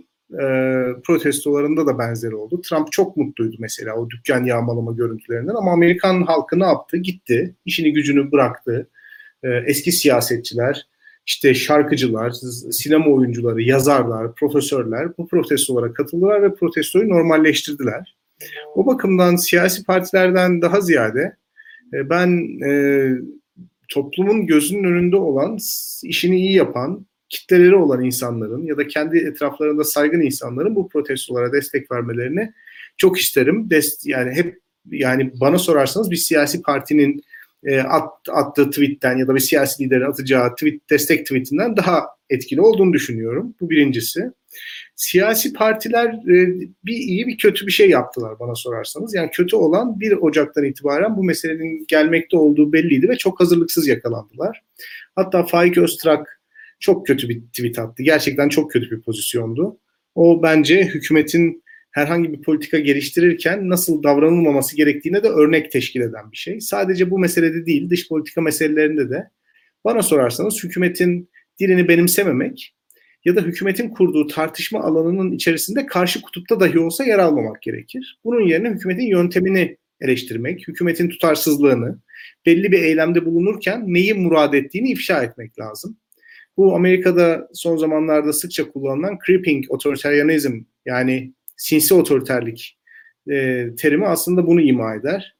protestolarında da benzeri oldu. Trump çok mutluydu mesela o dükkan yağmalama görüntülerinden ama Amerikan halkı ne yaptı? Gitti, işini gücünü bıraktı. Eski siyasetçiler, işte şarkıcılar, sinema oyuncuları, yazarlar, profesörler bu protestolara katıldılar ve protestoyu normalleştirdiler. O bakımdan siyasi partilerden daha ziyade ben toplumun gözünün önünde olan, işini iyi yapan, kitleleri olan insanların ya da kendi etraflarında saygın insanların bu protestolara destek vermelerini çok isterim. Yani bana sorarsanız bir siyasi partinin attığı tweetten ya da bir siyasi liderin atacağı destek tweetinden daha etkili olduğunu düşünüyorum. Bu birincisi. Siyasi partiler bir iyi bir kötü bir şey yaptılar bana sorarsanız. Yani kötü olan 1 Ocak'tan itibaren bu meselenin gelmekte olduğu belliydi ve çok hazırlıksız yakalandılar. Hatta Faik Öztrak çok kötü bir tweet attı. Gerçekten çok kötü bir pozisyondu. O bence hükümetin herhangi bir politika geliştirirken nasıl davranılmaması gerektiğine de örnek teşkil eden bir şey. Sadece bu meselede değil, dış politika meselelerinde de bana sorarsanız hükümetin dilini benimsememek ya da hükümetin kurduğu tartışma alanının içerisinde karşı kutupta dahi olsa yer almamak gerekir. Bunun yerine hükümetin yöntemini eleştirmek, hükümetin tutarsızlığını, belli bir eylemde bulunurken neyi murad ettiğini ifşa etmek lazım. Bu Amerika'da son zamanlarda sıkça kullanılan creeping otoriteryanizm, yani sinsi otoriterlik terimi aslında bunu ima eder.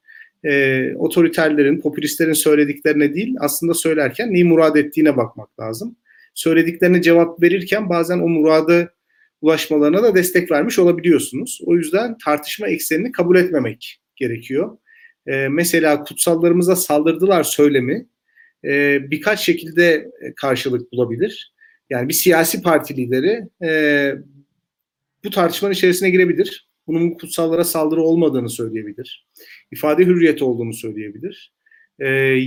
Otoriterlerin, popülistlerin söylediklerine değil, aslında söylerken neyi murad ettiğine bakmak lazım. Söylediklerine cevap verirken bazen o murada ulaşmalarına da destek vermiş olabiliyorsunuz. O yüzden tartışma eksenini kabul etmemek gerekiyor. Mesela kutsallarımıza saldırdılar söylemi birkaç şekilde karşılık bulabilir. Yani bir siyasi parti lideri bu tartışmanın içerisine girebilir. Bunun kutsallara saldırı olmadığını söyleyebilir. İfade hürriyeti olduğunu söyleyebilir.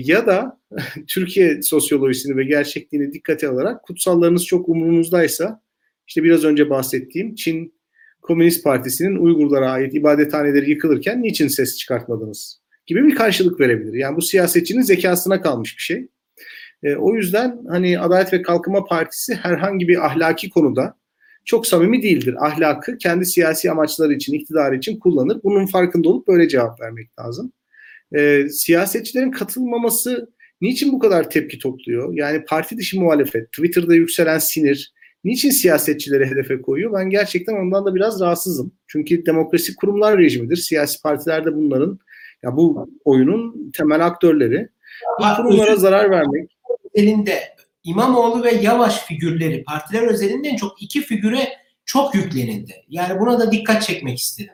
Ya da Türkiye sosyolojisini ve gerçekliğini dikkate alarak kutsallarınız çok umurunuzdaysa, işte biraz önce bahsettiğim Çin Komünist Partisi'nin Uygurlara ait ibadethaneleri yıkılırken niçin ses çıkartmadınız gibi bir karşılık verebilir. Yani bu siyasetçinin zekasına kalmış bir şey. O yüzden hani Adalet ve Kalkınma Partisi herhangi bir ahlaki konuda çok samimi değildir. Ahlakı kendi siyasi amaçları için, iktidarı için kullanır. Bunun farkında olup böyle cevap vermek lazım. Siyasetçilerin katılmaması niçin bu kadar tepki topluyor? Yani parti dışı muhalefet, Twitter'da yükselen sinir niçin siyasetçileri hedefe koyuyor? Ben gerçekten ondan da biraz rahatsızım. Çünkü demokrasi kurumlar rejimidir. Siyasi partiler de bunların, ya bu oyunun temel aktörleri. Bu kurumlara zarar vermek. Elinde İmamoğlu ve Yavaş figürleri, partiler özelinden çok 2 figüre çok yüklenildi. Yani buna da dikkat çekmek istedim.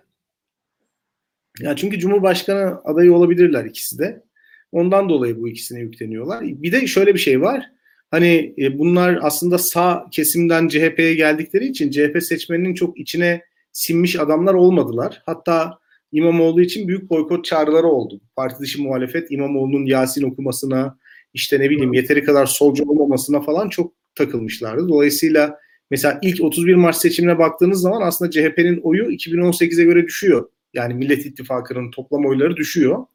Ya çünkü Cumhurbaşkanı adayı olabilirler ikisi de. Ondan dolayı bu ikisine yükleniyorlar. Bir de şöyle bir şey var. Hani bunlar aslında sağ kesimden CHP'ye geldikleri için CHP seçmeninin çok içine sinmiş adamlar olmadılar. Hatta İmamoğlu için büyük boykot çağrıları oldu. Parti dışı muhalefet İmamoğlu'nun Yasin okumasına, işte ne bileyim yeteri kadar solcu olmamasına falan çok takılmışlardı. Dolayısıyla mesela ilk 31 Mart seçimine baktığınız zaman aslında CHP'nin oyu 2018'e göre düşüyor. Yani Millet İttifakı'nın toplam oyları düşüyor.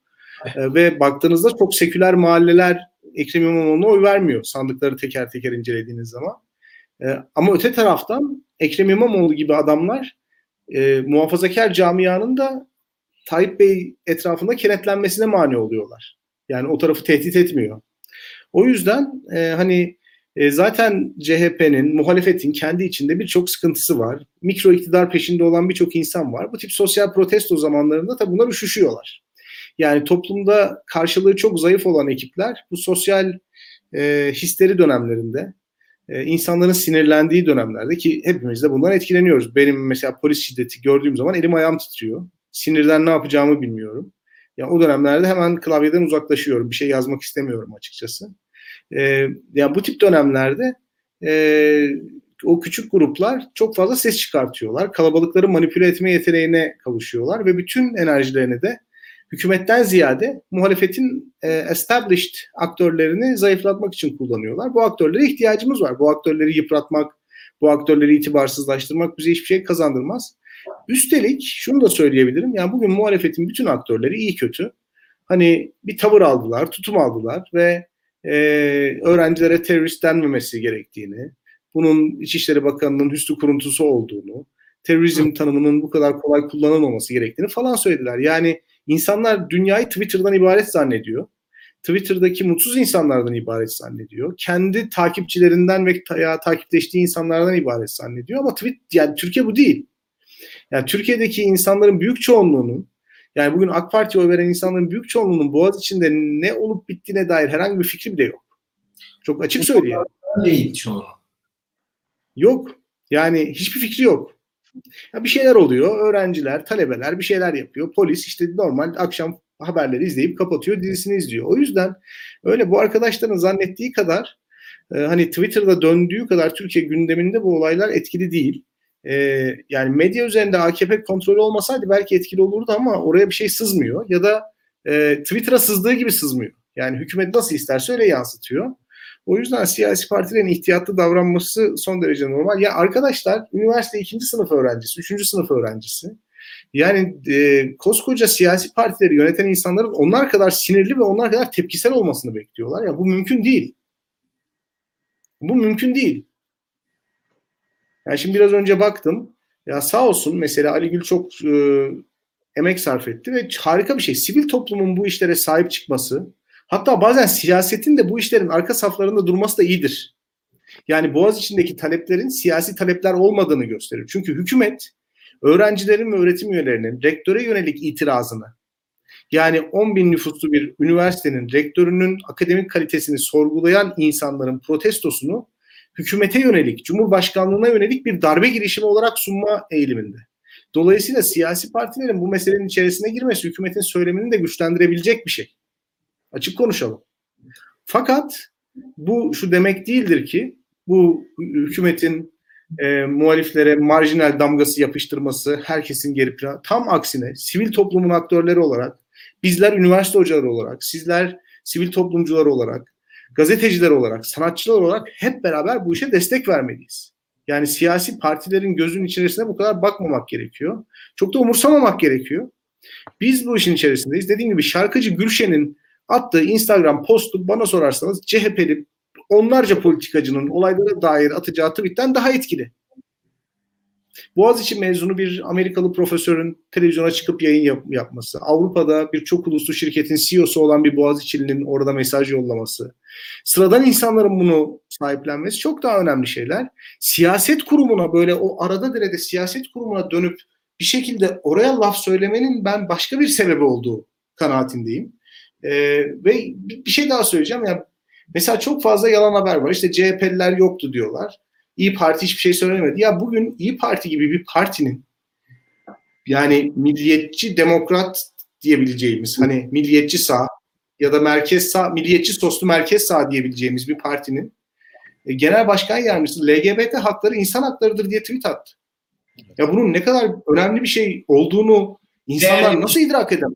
Ve baktığınızda çok seküler mahalleler Ekrem İmamoğlu'na oy vermiyor sandıkları teker teker incelediğiniz zaman. Ama öte taraftan Ekrem İmamoğlu gibi adamlar muhafazakar camianın da Tayyip Bey etrafında kenetlenmesine mani oluyorlar. Yani o tarafı tehdit etmiyor. O yüzden hani zaten CHP'nin, muhalefetin kendi içinde birçok sıkıntısı var. Mikro iktidar peşinde olan birçok insan var. Bu tip sosyal protesto zamanlarında tabii bunlar üşüşüyorlar. Yani toplumda karşılığı çok zayıf olan ekipler bu sosyal histeri dönemlerinde, insanların sinirlendiği dönemlerde, ki hepimiz de bundan etkileniyoruz. Benim mesela polis şiddeti gördüğüm zaman elim ayağım titriyor. Sinirden ne yapacağımı bilmiyorum. Ya o dönemlerde hemen klavyeden uzaklaşıyorum. Bir şey yazmak istemiyorum açıkçası. Yani bu tip dönemlerde o küçük gruplar çok fazla ses çıkartıyorlar. Kalabalıkları manipüle etme yeteneğine kavuşuyorlar ve bütün enerjilerini de hükümetten ziyade muhalefetin established aktörlerini zayıflatmak için kullanıyorlar. Bu aktörlere ihtiyacımız var. Bu aktörleri yıpratmak, bu aktörleri itibarsızlaştırmak bize hiçbir şey kazandırmaz. Üstelik şunu da söyleyebilirim. Yani bugün muhalefetin bütün aktörleri iyi kötü. Hani bir tavır aldılar, tutum aldılar ve öğrencilere terörist denmemesi gerektiğini, bunun İçişleri Bakanı'nın hüsnü kuruntusu olduğunu, terörizm tanımının bu kadar kolay kullanılmaması gerektiğini falan söylediler. Yani insanlar dünyayı Twitter'dan ibaret zannediyor. Twitter'daki mutsuz insanlardan ibaret zannediyor. Kendi takipçilerinden ve takipleştiği insanlardan ibaret zannediyor. Ama yani Türkiye bu değil. Yani Türkiye'deki insanların büyük çoğunluğunun, yani bugün AK Parti'ye oy veren insanların büyük çoğunluğunun Boğaziçi'nde ne olup bittiğine dair herhangi bir fikri bile yok. Çok açık söyleyeyim. Değil çoğunluğu. Yok. Yani hiçbir fikri yok. Ya bir şeyler oluyor. Öğrenciler, talebeler bir şeyler yapıyor. Polis işte normal akşam haberleri izleyip kapatıyor, dizisini izliyor. O yüzden öyle bu arkadaşların zannettiği kadar hani Twitter'da döndüğü kadar Türkiye gündeminde bu olaylar etkili değil. Yani medya üzerinde AKP kontrolü olmasaydı belki etkili olurdu ama oraya bir şey sızmıyor. Ya da Twitter'a sızdığı gibi sızmıyor. Yani hükümet nasıl isterse öyle yansıtıyor. O yüzden siyasi partilerin ihtiyatlı davranması son derece normal. Ya arkadaşlar üniversite 2. sınıf öğrencisi, 3. sınıf öğrencisi. Yani koskoca siyasi partileri yöneten insanların onlar kadar sinirli ve onlar kadar tepkisel olmasını bekliyorlar. Ya bu mümkün değil. Bu mümkün değil. Yani şimdi biraz önce baktım. Ya sağ olsun mesela Ali Gül çok emek sarf etti ve harika bir şey. Sivil toplumun bu işlere sahip çıkması, hatta bazen siyasetin de bu işlerin arka saflarında durması da iyidir. Yani Boğaziçi'ndeki taleplerin siyasi talepler olmadığını gösterir. Çünkü hükümet öğrencilerin ve öğretim üyelerinin rektöre yönelik itirazını, yani 10.000 nüfuslu bir üniversitenin rektörünün akademik kalitesini sorgulayan insanların protestosunu hükümete yönelik, Cumhurbaşkanlığına yönelik bir darbe girişimi olarak sunma eğiliminde. Dolayısıyla siyasi partilerin bu meselenin içerisine girmesi hükümetin söylemini de güçlendirebilecek bir şey. Açık konuşalım. Fakat bu şu demek değildir ki bu hükümetin muhaliflere marjinal damgası yapıştırması, herkesin geri plan. Tam aksine sivil toplumun aktörleri olarak, bizler üniversite hocaları olarak, sizler sivil toplumcular olarak, gazeteciler olarak, sanatçılar olarak hep beraber bu işe destek vermeliyiz. Yani siyasi partilerin gözünün içerisine bu kadar bakmamak gerekiyor. Çok da umursamamak gerekiyor. Biz bu işin içerisindeyiz. Dediğim gibi şarkıcı Gülşen'in attığı Instagram postu bana sorarsanız CHP'li onlarca politikacının olaylara dair atacağı tweetten daha etkili. Boğaziçi mezunu bir Amerikalı profesörün televizyona çıkıp yayın yapması, Avrupa'da birçok uluslu şirketin CEO'su olan bir Boğaziçi'linin orada mesaj yollaması, sıradan insanların bunu sahiplenmesi çok daha önemli şeyler. Siyaset kurumuna böyle o arada derede siyaset kurumuna dönüp bir şekilde oraya laf söylemenin ben başka bir sebebi olduğu kanaatindeyim. Ve bir şey daha söyleyeceğim. Yani mesela çok fazla yalan haber var. İşte CHP'liler yoktu diyorlar. İyi Parti hiçbir şey söylemedi. Ya bugün İyi Parti gibi bir partinin yani milliyetçi demokrat diyebileceğimiz hani milliyetçi sağ ya da merkez sağ, milliyetçi soslu merkez sağ diyebileceğimiz bir partinin genel başkan yardımcısı LGBT hakları insan haklarıdır diye tweet attı. Ya bunun ne kadar önemli bir şey olduğunu insanlar nasıl idrak edemez?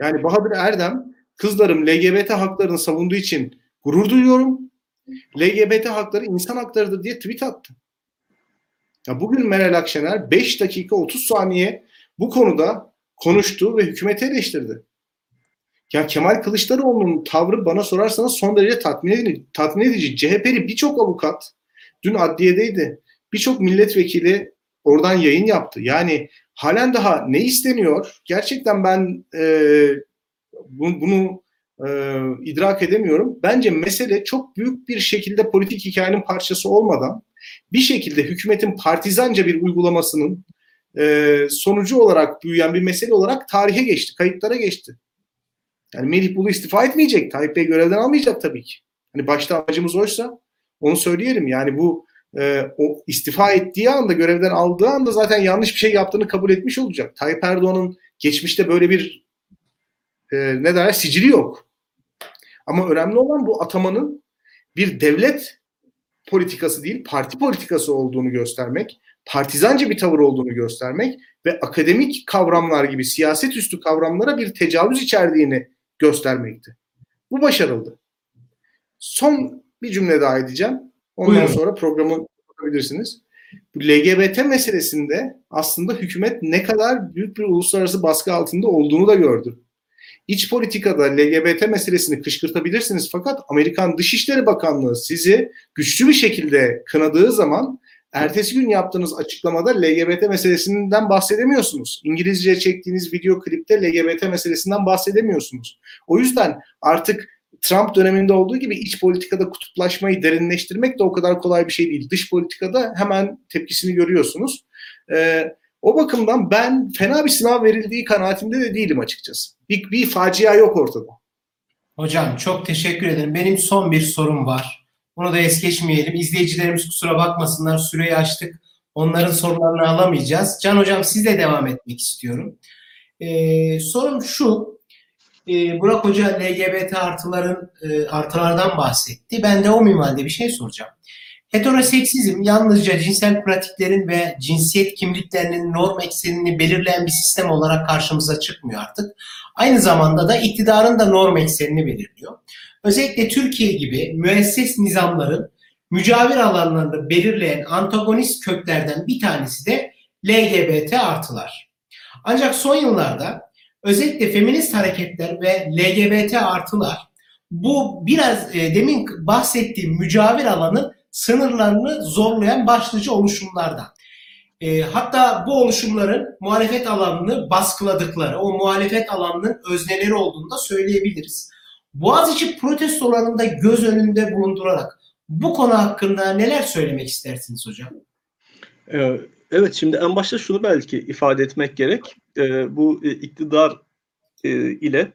Yani Bahadır Erdem, kızlarım LGBT haklarını savunduğu için gurur duyuyorum. LGBT hakları insan haklarıdır diye tweet attı. Ya bugün Meral Akşener 5 dakika 30 saniye bu konuda konuştu ve hükümeti eleştirdi. Ya Kemal Kılıçdaroğlu'nun tavrı bana sorarsanız son derece tatmin edici. CHP'li birçok avukat dün adliyedeydi. Birçok milletvekili oradan yayın yaptı. Yani halen daha ne isteniyor? Gerçekten ben bunu idrak edemiyorum. Bence mesele çok büyük bir şekilde politik hikayenin parçası olmadan bir şekilde hükümetin partizanca bir uygulamasının sonucu olarak büyüyen bir mesele olarak tarihe geçti, kayıtlara geçti. Yani Melih Bulu istifa etmeyecek. Tayyip Bey görevden almayacak tabii ki. Hani başta amacımız oysa onu söyleyelim. Yani bu o istifa ettiği anda, görevden aldığı anda zaten yanlış bir şey yaptığını kabul etmiş olacak. Tayyip Erdoğan'ın geçmişte böyle bir sicili yok. Ama önemli olan bu atamanın bir devlet politikası değil, parti politikası olduğunu göstermek, partizanca bir tavır olduğunu göstermek ve akademik kavramlar gibi siyaset üstü kavramlara bir tecavüz içerdiğini göstermekti. Bu başarıldı. Son bir cümle daha edeceğim. Ondan sonra programı yapabilirsiniz. LGBT meselesinde aslında hükümet ne kadar büyük bir uluslararası baskı altında olduğunu da gördü. İç politikada LGBT meselesini kışkırtabilirsiniz fakat Amerikan Dışişleri Bakanlığı sizi güçlü bir şekilde kınadığı zaman ertesi gün yaptığınız açıklamada LGBT meselesinden bahsedemiyorsunuz. İngilizce çektiğiniz video klipte LGBT meselesinden bahsedemiyorsunuz. O yüzden artık Trump döneminde olduğu gibi iç politikada kutuplaşmayı derinleştirmek de o kadar kolay bir şey değil. Dış politikada hemen tepkisini görüyorsunuz. O bakımdan ben fena bir sınav verildiği kanaatinde de değilim açıkçası. Bir facia yok ortada. Hocam çok teşekkür ederim. Benim son bir sorum var. Bunu da es geçmeyelim. İzleyicilerimiz kusura bakmasınlar, süreyi açtık. Onların sorularını alamayacağız. Can hocam sizle devam etmek istiyorum. Sorum şu. Burak Hoca LGBT artılardan bahsetti. Ben de o minvalde bir şey soracağım. Heteroseksizm yalnızca cinsel pratiklerin ve cinsiyet kimliklerinin norm eksenini belirleyen bir sistem olarak karşımıza çıkmıyor artık. Aynı zamanda da iktidarın da norm eksenini belirliyor. Özellikle Türkiye gibi müesses nizamların mücavir alanlarını belirleyen antagonist köklerden bir tanesi de LGBT artılar. Ancak son yıllarda özellikle feminist hareketler ve LGBT artılar bu biraz demin bahsettiğim mücavir alanın sınırlarını zorlayan başlıca oluşumlardan. Hatta bu oluşumların muhalefet alanını baskıladıkları, o muhalefet alanının özneleri olduğunu da söyleyebiliriz. Boğaziçi protestolarında göz önünde bulundurarak bu konu hakkında neler söylemek istersiniz hocam? Evet, şimdi en başta şunu belki ifade etmek gerek. Bu iktidar ile,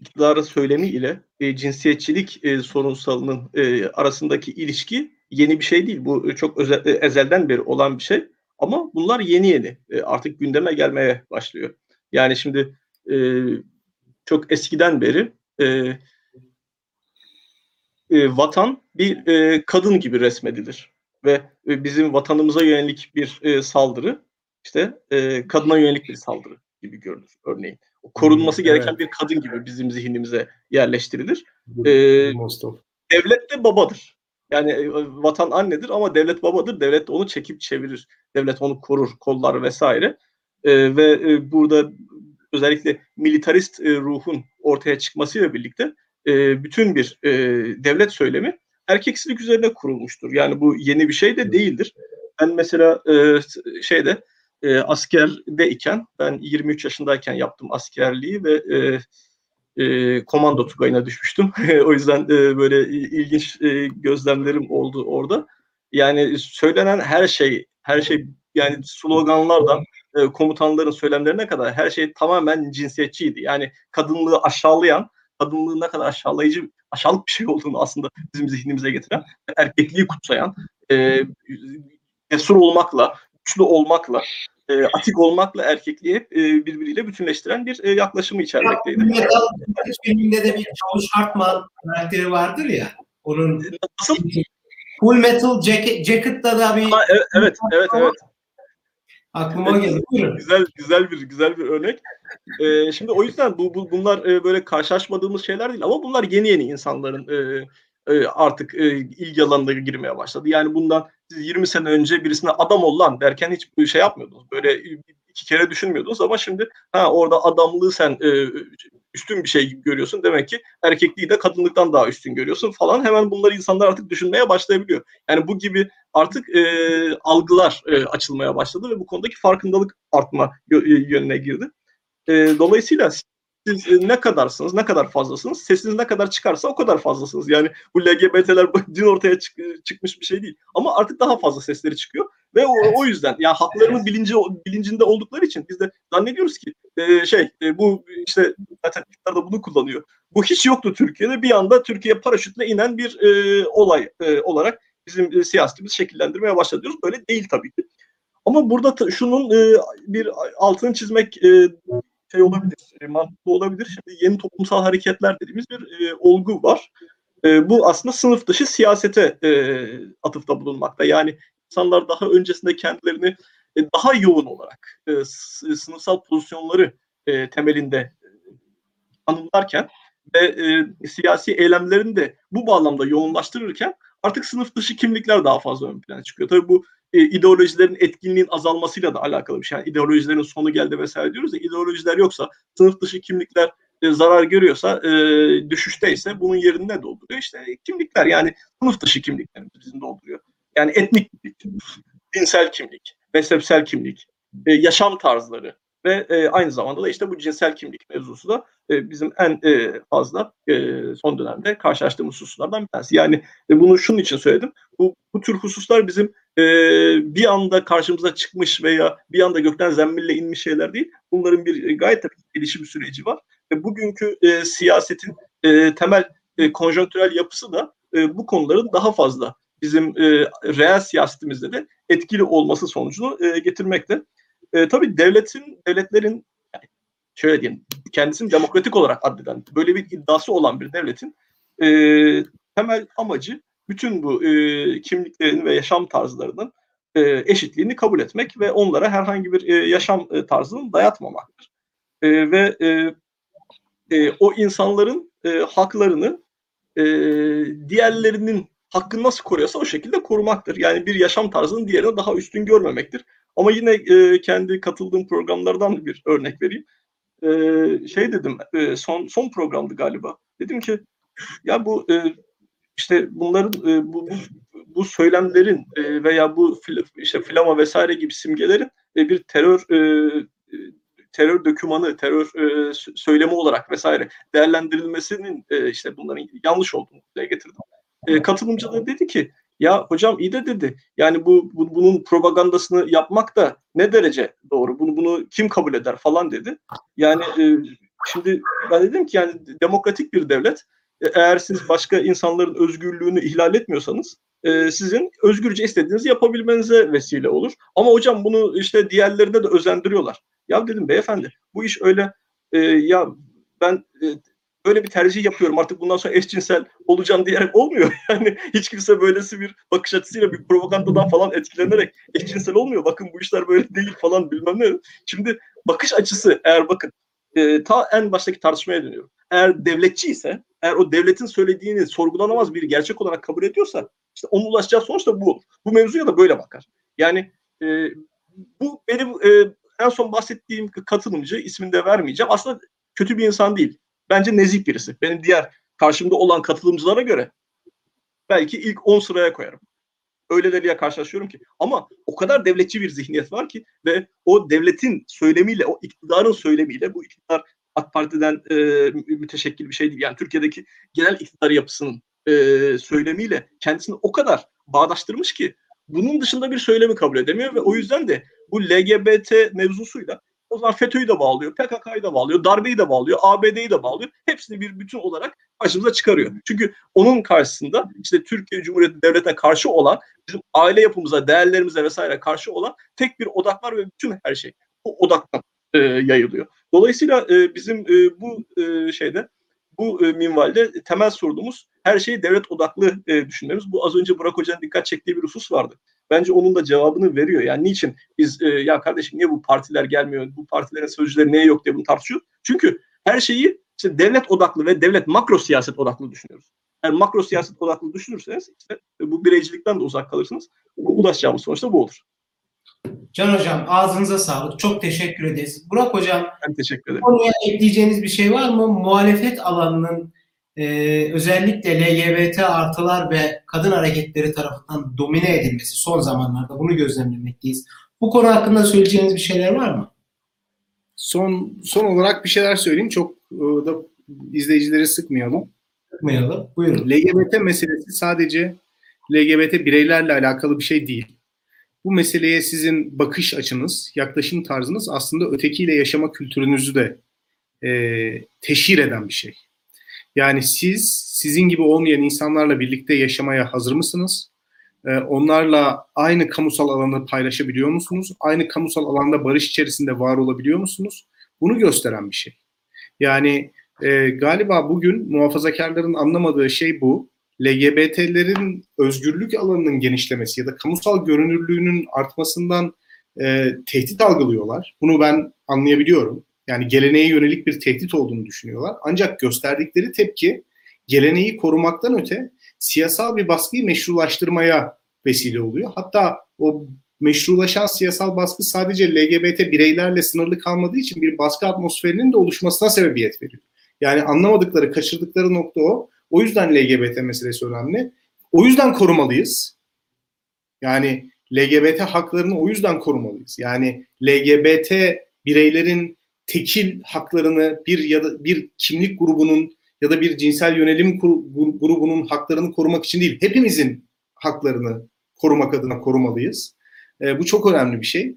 iktidara söylemi ile cinsiyetçilik sorunsalının arasındaki ilişki yeni bir şey değil. Bu çok ezelden beri olan bir şey. Ama bunlar yeni artık gündeme gelmeye başlıyor. Yani şimdi çok eskiden beri vatan bir kadın gibi resmedilir. Ve bizim vatanımıza yönelik bir saldırı, işte kadına yönelik bir saldırı gibi görünür örneğin. Korunması gereken bir kadın gibi bizim zihnimize yerleştirilir. Devlet de babadır. Yani vatan annedir ama devlet babadır. Devlet de onu çekip çevirir. Devlet onu korur, kollar vesaire. Ve burada özellikle militarist ruhun ortaya çıkmasıyla birlikte bütün bir devlet söylemi erkeksilik üzerine kurulmuştur. Yani bu yeni bir şey de değildir. Ben mesela askerdeyken, ben 23 yaşındayken yaptım askerliği ve komando tugayına düşmüştüm. O yüzden böyle ilginç gözlemlerim oldu orada. Yani söylenen her şey yani sloganlardan komutanların söylemlerine kadar her şey tamamen cinsiyetçiydi. Yani kadınlığı aşağılayan, kadınlığın ne kadar aşağılık bir şey olduğunu aslında bizim zihnimize getiren, erkekliği kutsayan, cesur olmakla, güçlü olmakla, atik olmakla erkekliği hep birbiriyle bütünleştiren bir yaklaşımı içermekteydi. Filminde de bir Çavuş Hartman karakteri vardır ya. Onun nasıl? Full Metal Jacket'ta da bir... Evet. Aklıma geldi. Güzel bir örnek. Şimdi o yüzden bunlar böyle karşılaşmadığımız şeyler değil ama bunlar yeni insanların artık ilgi alanına girmeye başladı. Yani bundan siz 20 sene önce birisine adam ol lan derken hiç şey yapmıyordunuz. Böyle iki kere düşünmüyordunuz ama şimdi orada adamlığı sen üstün bir şey görüyorsun. Demek ki erkekliği de kadınlıktan daha üstün görüyorsun falan. Hemen bunları insanlar artık düşünmeye başlayabiliyor. Yani bu gibi artık algılar açılmaya başladı ve bu konudaki farkındalık artma yönüne girdi. Dolayısıyla siz ne kadarsınız, ne kadar fazlasınız, sesiniz ne kadar çıkarsa o kadar fazlasınız. Yani bu LGBT'ler dün ortaya çıkmış bir şey değil. Ama artık daha fazla sesleri çıkıyor ve o yüzden yani haklarının bilincinde oldukları için biz de zannediyoruz ki bu işte zaten iktidarda bunu kullanıyor. Bu hiç yoktu Türkiye'de. Bir anda Türkiye paraşütle inen bir olay olarak bizim siyasetimizi şekillendirmeye başlıyoruz. Böyle değil tabii ki. Ama burada şunun bir altını çizmek olabilir, mantıklı olabilir. Şimdi yeni toplumsal hareketler dediğimiz bir olgu var. Bu aslında sınıf dışı siyasete atıfta bulunmakta. Yani insanlar daha öncesinde kendilerini daha yoğun olarak sınıfsal pozisyonları temelinde tanımlarken ve siyasi eylemlerini de bu bağlamda yoğunlaştırırken artık sınıf dışı kimlikler daha fazla ön plana çıkıyor. Tabii bu ideolojilerin etkinliğin azalmasıyla da alakalı bir şey. Yani ideolojilerin sonu geldi vesaire diyoruz ya, ideolojiler yoksa, sınıf dışı kimlikler zarar görüyorsa, düşüşteyse bunun yerini ne dolduruyor? İşte kimlikler, yani sınıf dışı kimliklerimiz bizim dolduruyor. Yani etnik kimlik, dinsel kimlik, mezhepsel kimlik, yaşam tarzları ve aynı zamanda da işte bu cinsel kimlik mevzusu da bizim en fazla son dönemde karşılaştığımız hususlardan bir tanesi. Yani bunu şunun için söyledim. Bu tür hususlar bizim bir anda karşımıza çıkmış veya bir anda gökten zembille inmiş şeyler değil. Bunların bir gayet tabii gelişim süreci var. Bugünkü siyasetin temel konjonktürel yapısı da bu konuların daha fazla bizim reel siyasetimizde de etkili olması sonucunu getirmekte. Tabii devletlerin yani şöyle diyeyim, kendisini demokratik olarak addeden, böyle bir iddiası olan bir devletin temel amacı bütün bu kimliklerin ve yaşam tarzlarının eşitliğini kabul etmek ve onlara herhangi bir yaşam tarzını dayatmamaktır. Ve o insanların haklarını diğerlerinin hakkını nasıl koruyorsa o şekilde korumaktır. Yani bir yaşam tarzının diğerine daha üstün görmemektir. Ama yine kendi katıldığım programlardan bir örnek vereyim. Şey dedim, son programdı galiba. Dedim ki ya bu işte bunların bu söylemlerin veya bu işte flama vesaire gibi simgelerin bir terör dokümanı, terör söylemi olarak vesaire değerlendirilmesinin işte bunların yanlış olduğunu dile getirdim. Katılımcı da dedi ki ya hocam iyi de dedi. Yani bunun propagandasını yapmak da ne derece doğru? Bunu kim kabul eder falan dedi. Yani şimdi ben dedim ki yani demokratik bir devlet, eğer siz başka insanların özgürlüğünü ihlal etmiyorsanız sizin özgürce istediğinizi yapabilmenize vesile olur. Ama hocam bunu işte diğerlerine de özendiriyorlar. Ya dedim beyefendi bu iş öyle ya ben böyle bir tercih yapıyorum artık bundan sonra eşcinsel olacağım diyerek olmuyor. Yani hiç kimse böylesi bir bakış açısıyla bir propagandadan falan etkilenerek eşcinsel olmuyor. Bakın bu işler böyle değil falan bilmem ne. Şimdi bakış açısı eğer bakın ta en baştaki tartışmaya dönüyorum. Eğer devletçi ise, eğer o devletin söylediğini sorgulanamaz bir gerçek olarak kabul ediyorsa işte onun ulaşacağı sonuç da bu olur. Bu mevzuya da böyle bakar. Yani bu benim en son bahsettiğim katılımcı, ismini de vermeyeceğim. Aslında kötü bir insan değil. Bence nezih birisi. Benim diğer karşımda olan katılımcılara göre belki ilk 10 sıraya koyarım. Öyleleriyle karşılaşıyorum ki. Ama o kadar devletçi bir zihniyet var ki ve o devletin söylemiyle, o iktidarın söylemiyle, bu iktidar AK Parti'den müteşekkil bir şey değil. Yani Türkiye'deki genel iktidar yapısının söylemiyle kendisini o kadar bağdaştırmış ki bunun dışında bir söylemi kabul edemiyor ve o yüzden de bu LGBT mevzusuyla o zaman FETÖ'yü de bağlıyor, PKK'yı da bağlıyor, darbeyi de bağlıyor, ABD'yi de bağlıyor. Hepsini bir bütün olarak karşımıza çıkarıyor. Çünkü onun karşısında işte Türkiye Cumhuriyeti Devleti'ne karşı olan, bizim aile yapımıza, değerlerimize vesaire karşı olan tek bir odak var ve bütün her şey o odaktan yayılıyor. Dolayısıyla bizim bu minvalde temel sorunumuz her şeyi devlet odaklı düşünmemiz. Bu az önce Burak Hoca'nın dikkat çektiği bir husus vardı. Bence onun da cevabını veriyor. Yani niçin biz ya kardeşim niye bu partiler gelmiyor, bu partilerin sözcüleri neye yok diye bunu tartışıyoruz. Çünkü her şeyi işte devlet odaklı ve devlet makro siyaset odaklı düşünüyoruz. Eğer makro siyaset odaklı düşünürseniz işte bu bireycilikten de uzak kalırsınız. Ulaşacağımız sonuçta bu olur. Can Hocam ağzınıza sağlık. Çok teşekkür ederiz. Burak Hocam, ben teşekkür ederim. Konuya ekleyeceğiniz bir şey var mı? Muhalefet alanının özellikle LGBT artılar ve kadın hareketleri tarafından domine edilmesi son zamanlarda bunu gözlemlemekteyiz. Bu konu hakkında söyleyeceğiniz bir şeyler var mı? Son olarak bir şeyler söyleyeyim. Çok da izleyicileri sıkmayalım. Sıkmayalım. Buyurun. LGBT meselesi sadece LGBT bireylerle alakalı bir şey değil. Bu meseleye sizin bakış açınız, yaklaşım tarzınız aslında ötekiyle yaşama kültürünüzü de teşhir eden bir şey. Yani sizin gibi olmayan insanlarla birlikte yaşamaya hazır mısınız? Onlarla aynı kamusal alanı paylaşabiliyor musunuz? Aynı kamusal alanda barış içerisinde var olabiliyor musunuz? Bunu gösteren bir şey. Yani galiba bugün muhafazakarların anlamadığı şey bu. LGBT'lerin özgürlük alanının genişlemesi ya da kamusal görünürlüğünün artmasından tehdit algılıyorlar. Bunu ben anlayabiliyorum. Yani geleneğe yönelik bir tehdit olduğunu düşünüyorlar. Ancak gösterdikleri tepki geleneği korumaktan öte siyasal bir baskıyı meşrulaştırmaya vesile oluyor. Hatta o meşrulaşan siyasal baskı sadece LGBT bireylerle sınırlı kalmadığı için bir baskı atmosferinin de oluşmasına sebebiyet veriyor. Yani anlamadıkları, kaçırdıkları nokta o. O yüzden LGBT meselesi önemli. O yüzden korumalıyız. Yani LGBT haklarını o yüzden korumalıyız. Yani LGBT bireylerin tekil haklarını bir ya da bir kimlik grubunun ya da bir cinsel yönelim grubunun haklarını korumak için değil, hepimizin haklarını korumak adına korumalıyız. Bu çok önemli bir şey.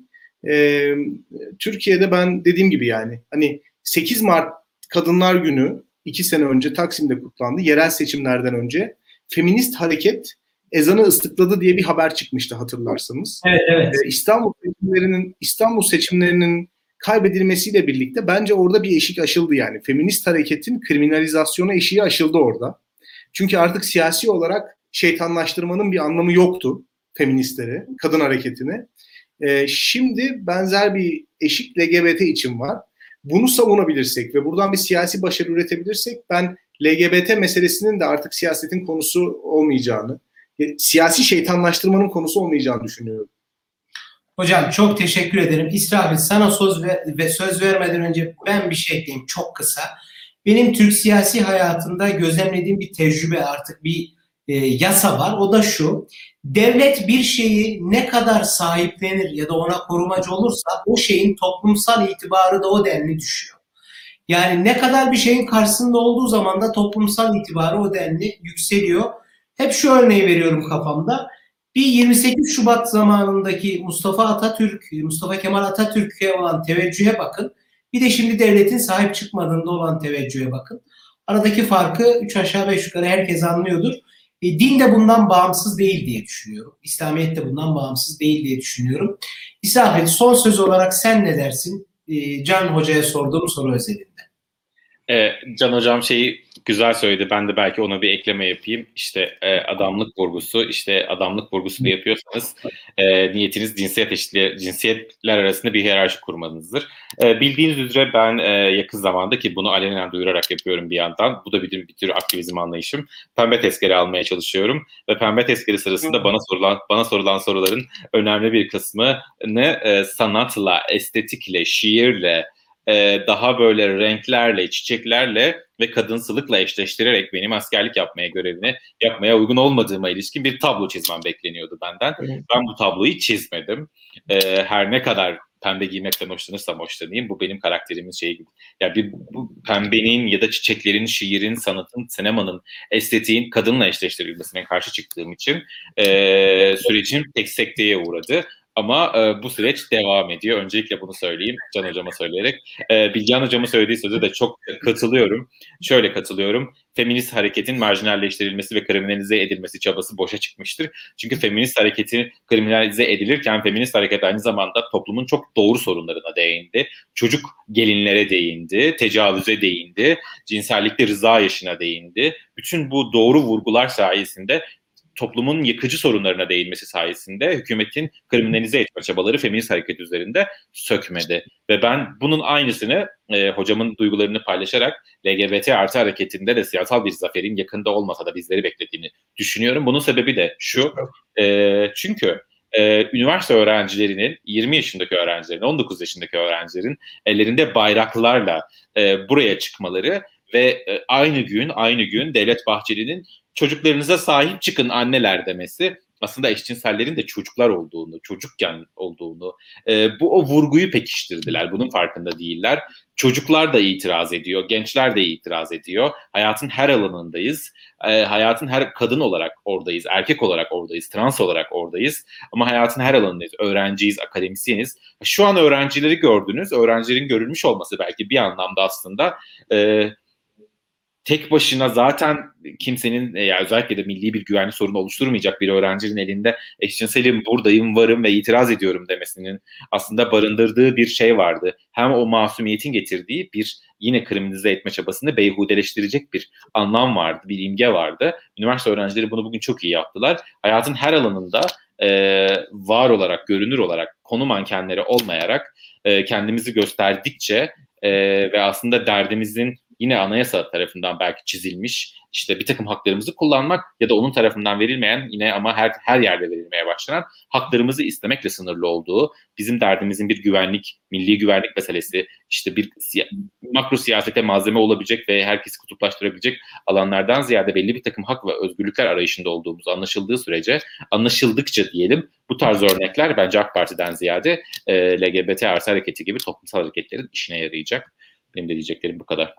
Türkiye'de ben dediğim gibi yani hani 8 Mart Kadınlar Günü 2 sene önce Taksim'de kutlandı. Yerel seçimlerden önce feminist hareket ezanı ıslıkladı diye bir haber çıkmıştı hatırlarsanız. Evet, evet. İstanbul seçimlerinin kaybedilmesiyle birlikte bence orada bir eşik aşıldı yani. Feminist hareketin kriminalizasyonu eşiği aşıldı orada. Çünkü artık siyasi olarak şeytanlaştırmanın bir anlamı yoktu feministleri, kadın hareketini. Şimdi benzer bir eşik LGBT için var. Bunu savunabilirsek ve buradan bir siyasi başarı üretebilirsek ben LGBT meselesinin de artık siyasetin konusu olmayacağını, siyasi şeytanlaştırmanın konusu olmayacağını düşünüyorum. Hocam çok teşekkür ederim. İsrafil sana söz vermeden önce ben bir şey ekleyeyim çok kısa. Benim Türk siyasi hayatında gözlemlediğim bir tecrübe artık bir yasa var. O da şu: devlet bir şeyi ne kadar sahiplenir ya da ona korumacı olursa o şeyin toplumsal itibarı da o denli düşüyor. Yani ne kadar bir şeyin karşısında olduğu zaman da toplumsal itibarı o denli yükseliyor. Hep şu örneği veriyorum kafamda. Bir 28 Şubat zamanındaki Mustafa Kemal Atatürk'e olan teveccühe bakın. Bir de şimdi devletin sahip çıkmadığında olan teveccühe bakın. Aradaki farkı 3 aşağı 5 yukarı herkes anlıyordur. Din de bundan bağımsız değil diye düşünüyorum. İslamiyet de bundan bağımsız değil diye düşünüyorum. İsrafil, son söz olarak sen ne dersin? Can Hoca'ya sorduğum soru özelinde. Can Hocam şeyi güzel söyledi. Ben de belki ona bir ekleme yapayım. İşte adamlık vurgusu da yapıyorsanız niyetiniz cinsiyetler arasında bir hiyerarşi kurmanızdır. Bildiğiniz üzere ben yakın zamanda, ki bunu alenen duyurarak yapıyorum bir yandan, bu da bir tür aktivizm anlayışım, pembe tezkere almaya çalışıyorum ve pembe tezkere sırasında bana sorulan soruların önemli bir kısmını sanatla, estetikle, şiirle, daha böyle renklerle, çiçeklerle ve kadınsılıkla eşleştirerek benim askerlik görevini yapmaya uygun olmadığıma ilişkin bir tablo çizmem bekleniyordu benden. Ben bu tabloyu çizmedim. Her ne kadar pembe giymekten hoşlanırsam hoşlanayım, bu benim karakterimin şeyi gibi. Yani bu pembenin ya da çiçeklerin, şiirin, sanatın, sinemanın, estetiğin kadınla eşleştirilmesine karşı çıktığım için sürecim tek sekteye uğradı. Ama bu süreç devam ediyor. Öncelikle bunu söyleyeyim Can Hocama söyleyerek. Bilgehan Hocama söylediği sözü de çok katılıyorum. Şöyle katılıyorum: feminist hareketin marjinalleştirilmesi ve kriminalize edilmesi çabası boşa çıkmıştır. Çünkü feminist hareketi kriminalize edilirken feminist hareket aynı zamanda toplumun çok doğru sorunlarına değindi. Çocuk gelinlere değindi, tecavüze değindi, cinsellikte rıza yaşına değindi. Bütün bu doğru vurgular sayesinde, toplumun yıkıcı sorunlarına değinmesi sayesinde hükümetin kriminalize etme çabaları feminist hareket üzerinde sökmedi. Ve ben bunun aynısını hocamın duygularını paylaşarak LGBT artı hareketinde de siyasal bir zaferin yakında olmasa da bizleri beklediğini düşünüyorum. Bunun sebebi de şu: çünkü üniversite öğrencilerinin, 20 yaşındaki öğrencilerin, 19 yaşındaki öğrencilerin ellerinde bayraklarla buraya çıkmaları ve aynı gün Devlet Bahçeli'nin çocuklarınıza sahip çıkın anneler demesi, aslında eşcinsellerin de çocuklar olduğunu, çocukken olduğunu, bu o vurguyu pekiştirdiler. Bunun farkında değiller. Çocuklar da itiraz ediyor, gençler de itiraz ediyor. Hayatın her alanındayız. Hayatın her, kadın olarak oradayız, erkek olarak oradayız, trans olarak oradayız. Ama hayatın her alanındayız. Öğrenciyiz, akademisyeniz. Şu an öğrencileri gördünüz. Öğrencilerin görülmüş olması belki bir anlamda aslında... Tek başına zaten kimsenin, özellikle de milli bir güvenlik sorunu oluşturmayacak bir öğrencinin elinde eşcinselim, buradayım, varım ve itiraz ediyorum demesinin aslında barındırdığı bir şey vardı. Hem o masumiyetin getirdiği bir yine kriminalize etme çabasını beyhudeleştirecek bir anlam vardı, bir imge vardı. Üniversite öğrencileri bunu bugün çok iyi yaptılar. Hayatın her alanında var olarak, görünür olarak, konu mankenleri olmayarak kendimizi gösterdikçe ve aslında derdimizin yine anayasa tarafından belki çizilmiş, işte bir takım haklarımızı kullanmak ya da onun tarafından verilmeyen, yine ama her yerde verilmeye başlanan haklarımızı istemekle sınırlı olduğu, bizim derdimizin bir milli güvenlik meselesi, işte bir makro siyasete malzeme olabilecek ve herkesi kutuplaştırabilecek alanlardan ziyade belli bir takım hak ve özgürlükler arayışında olduğumuz anlaşıldıkça diyelim, Bu tarz örnekler bence AK Parti'den ziyade LGBT artı hareketi gibi toplumsal hareketlerin işine yarayacak. Benim de diyeceklerim bu kadar.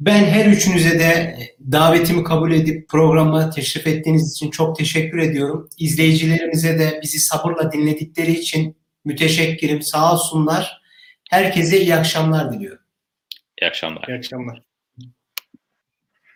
Ben her üçünüze de davetimi kabul edip programa teşrif ettiğiniz için çok teşekkür ediyorum. İzleyicilerimize de bizi sabırla dinledikleri için müteşekkirim, sağ olsunlar. Herkese iyi akşamlar diliyorum. İyi akşamlar. İyi akşamlar.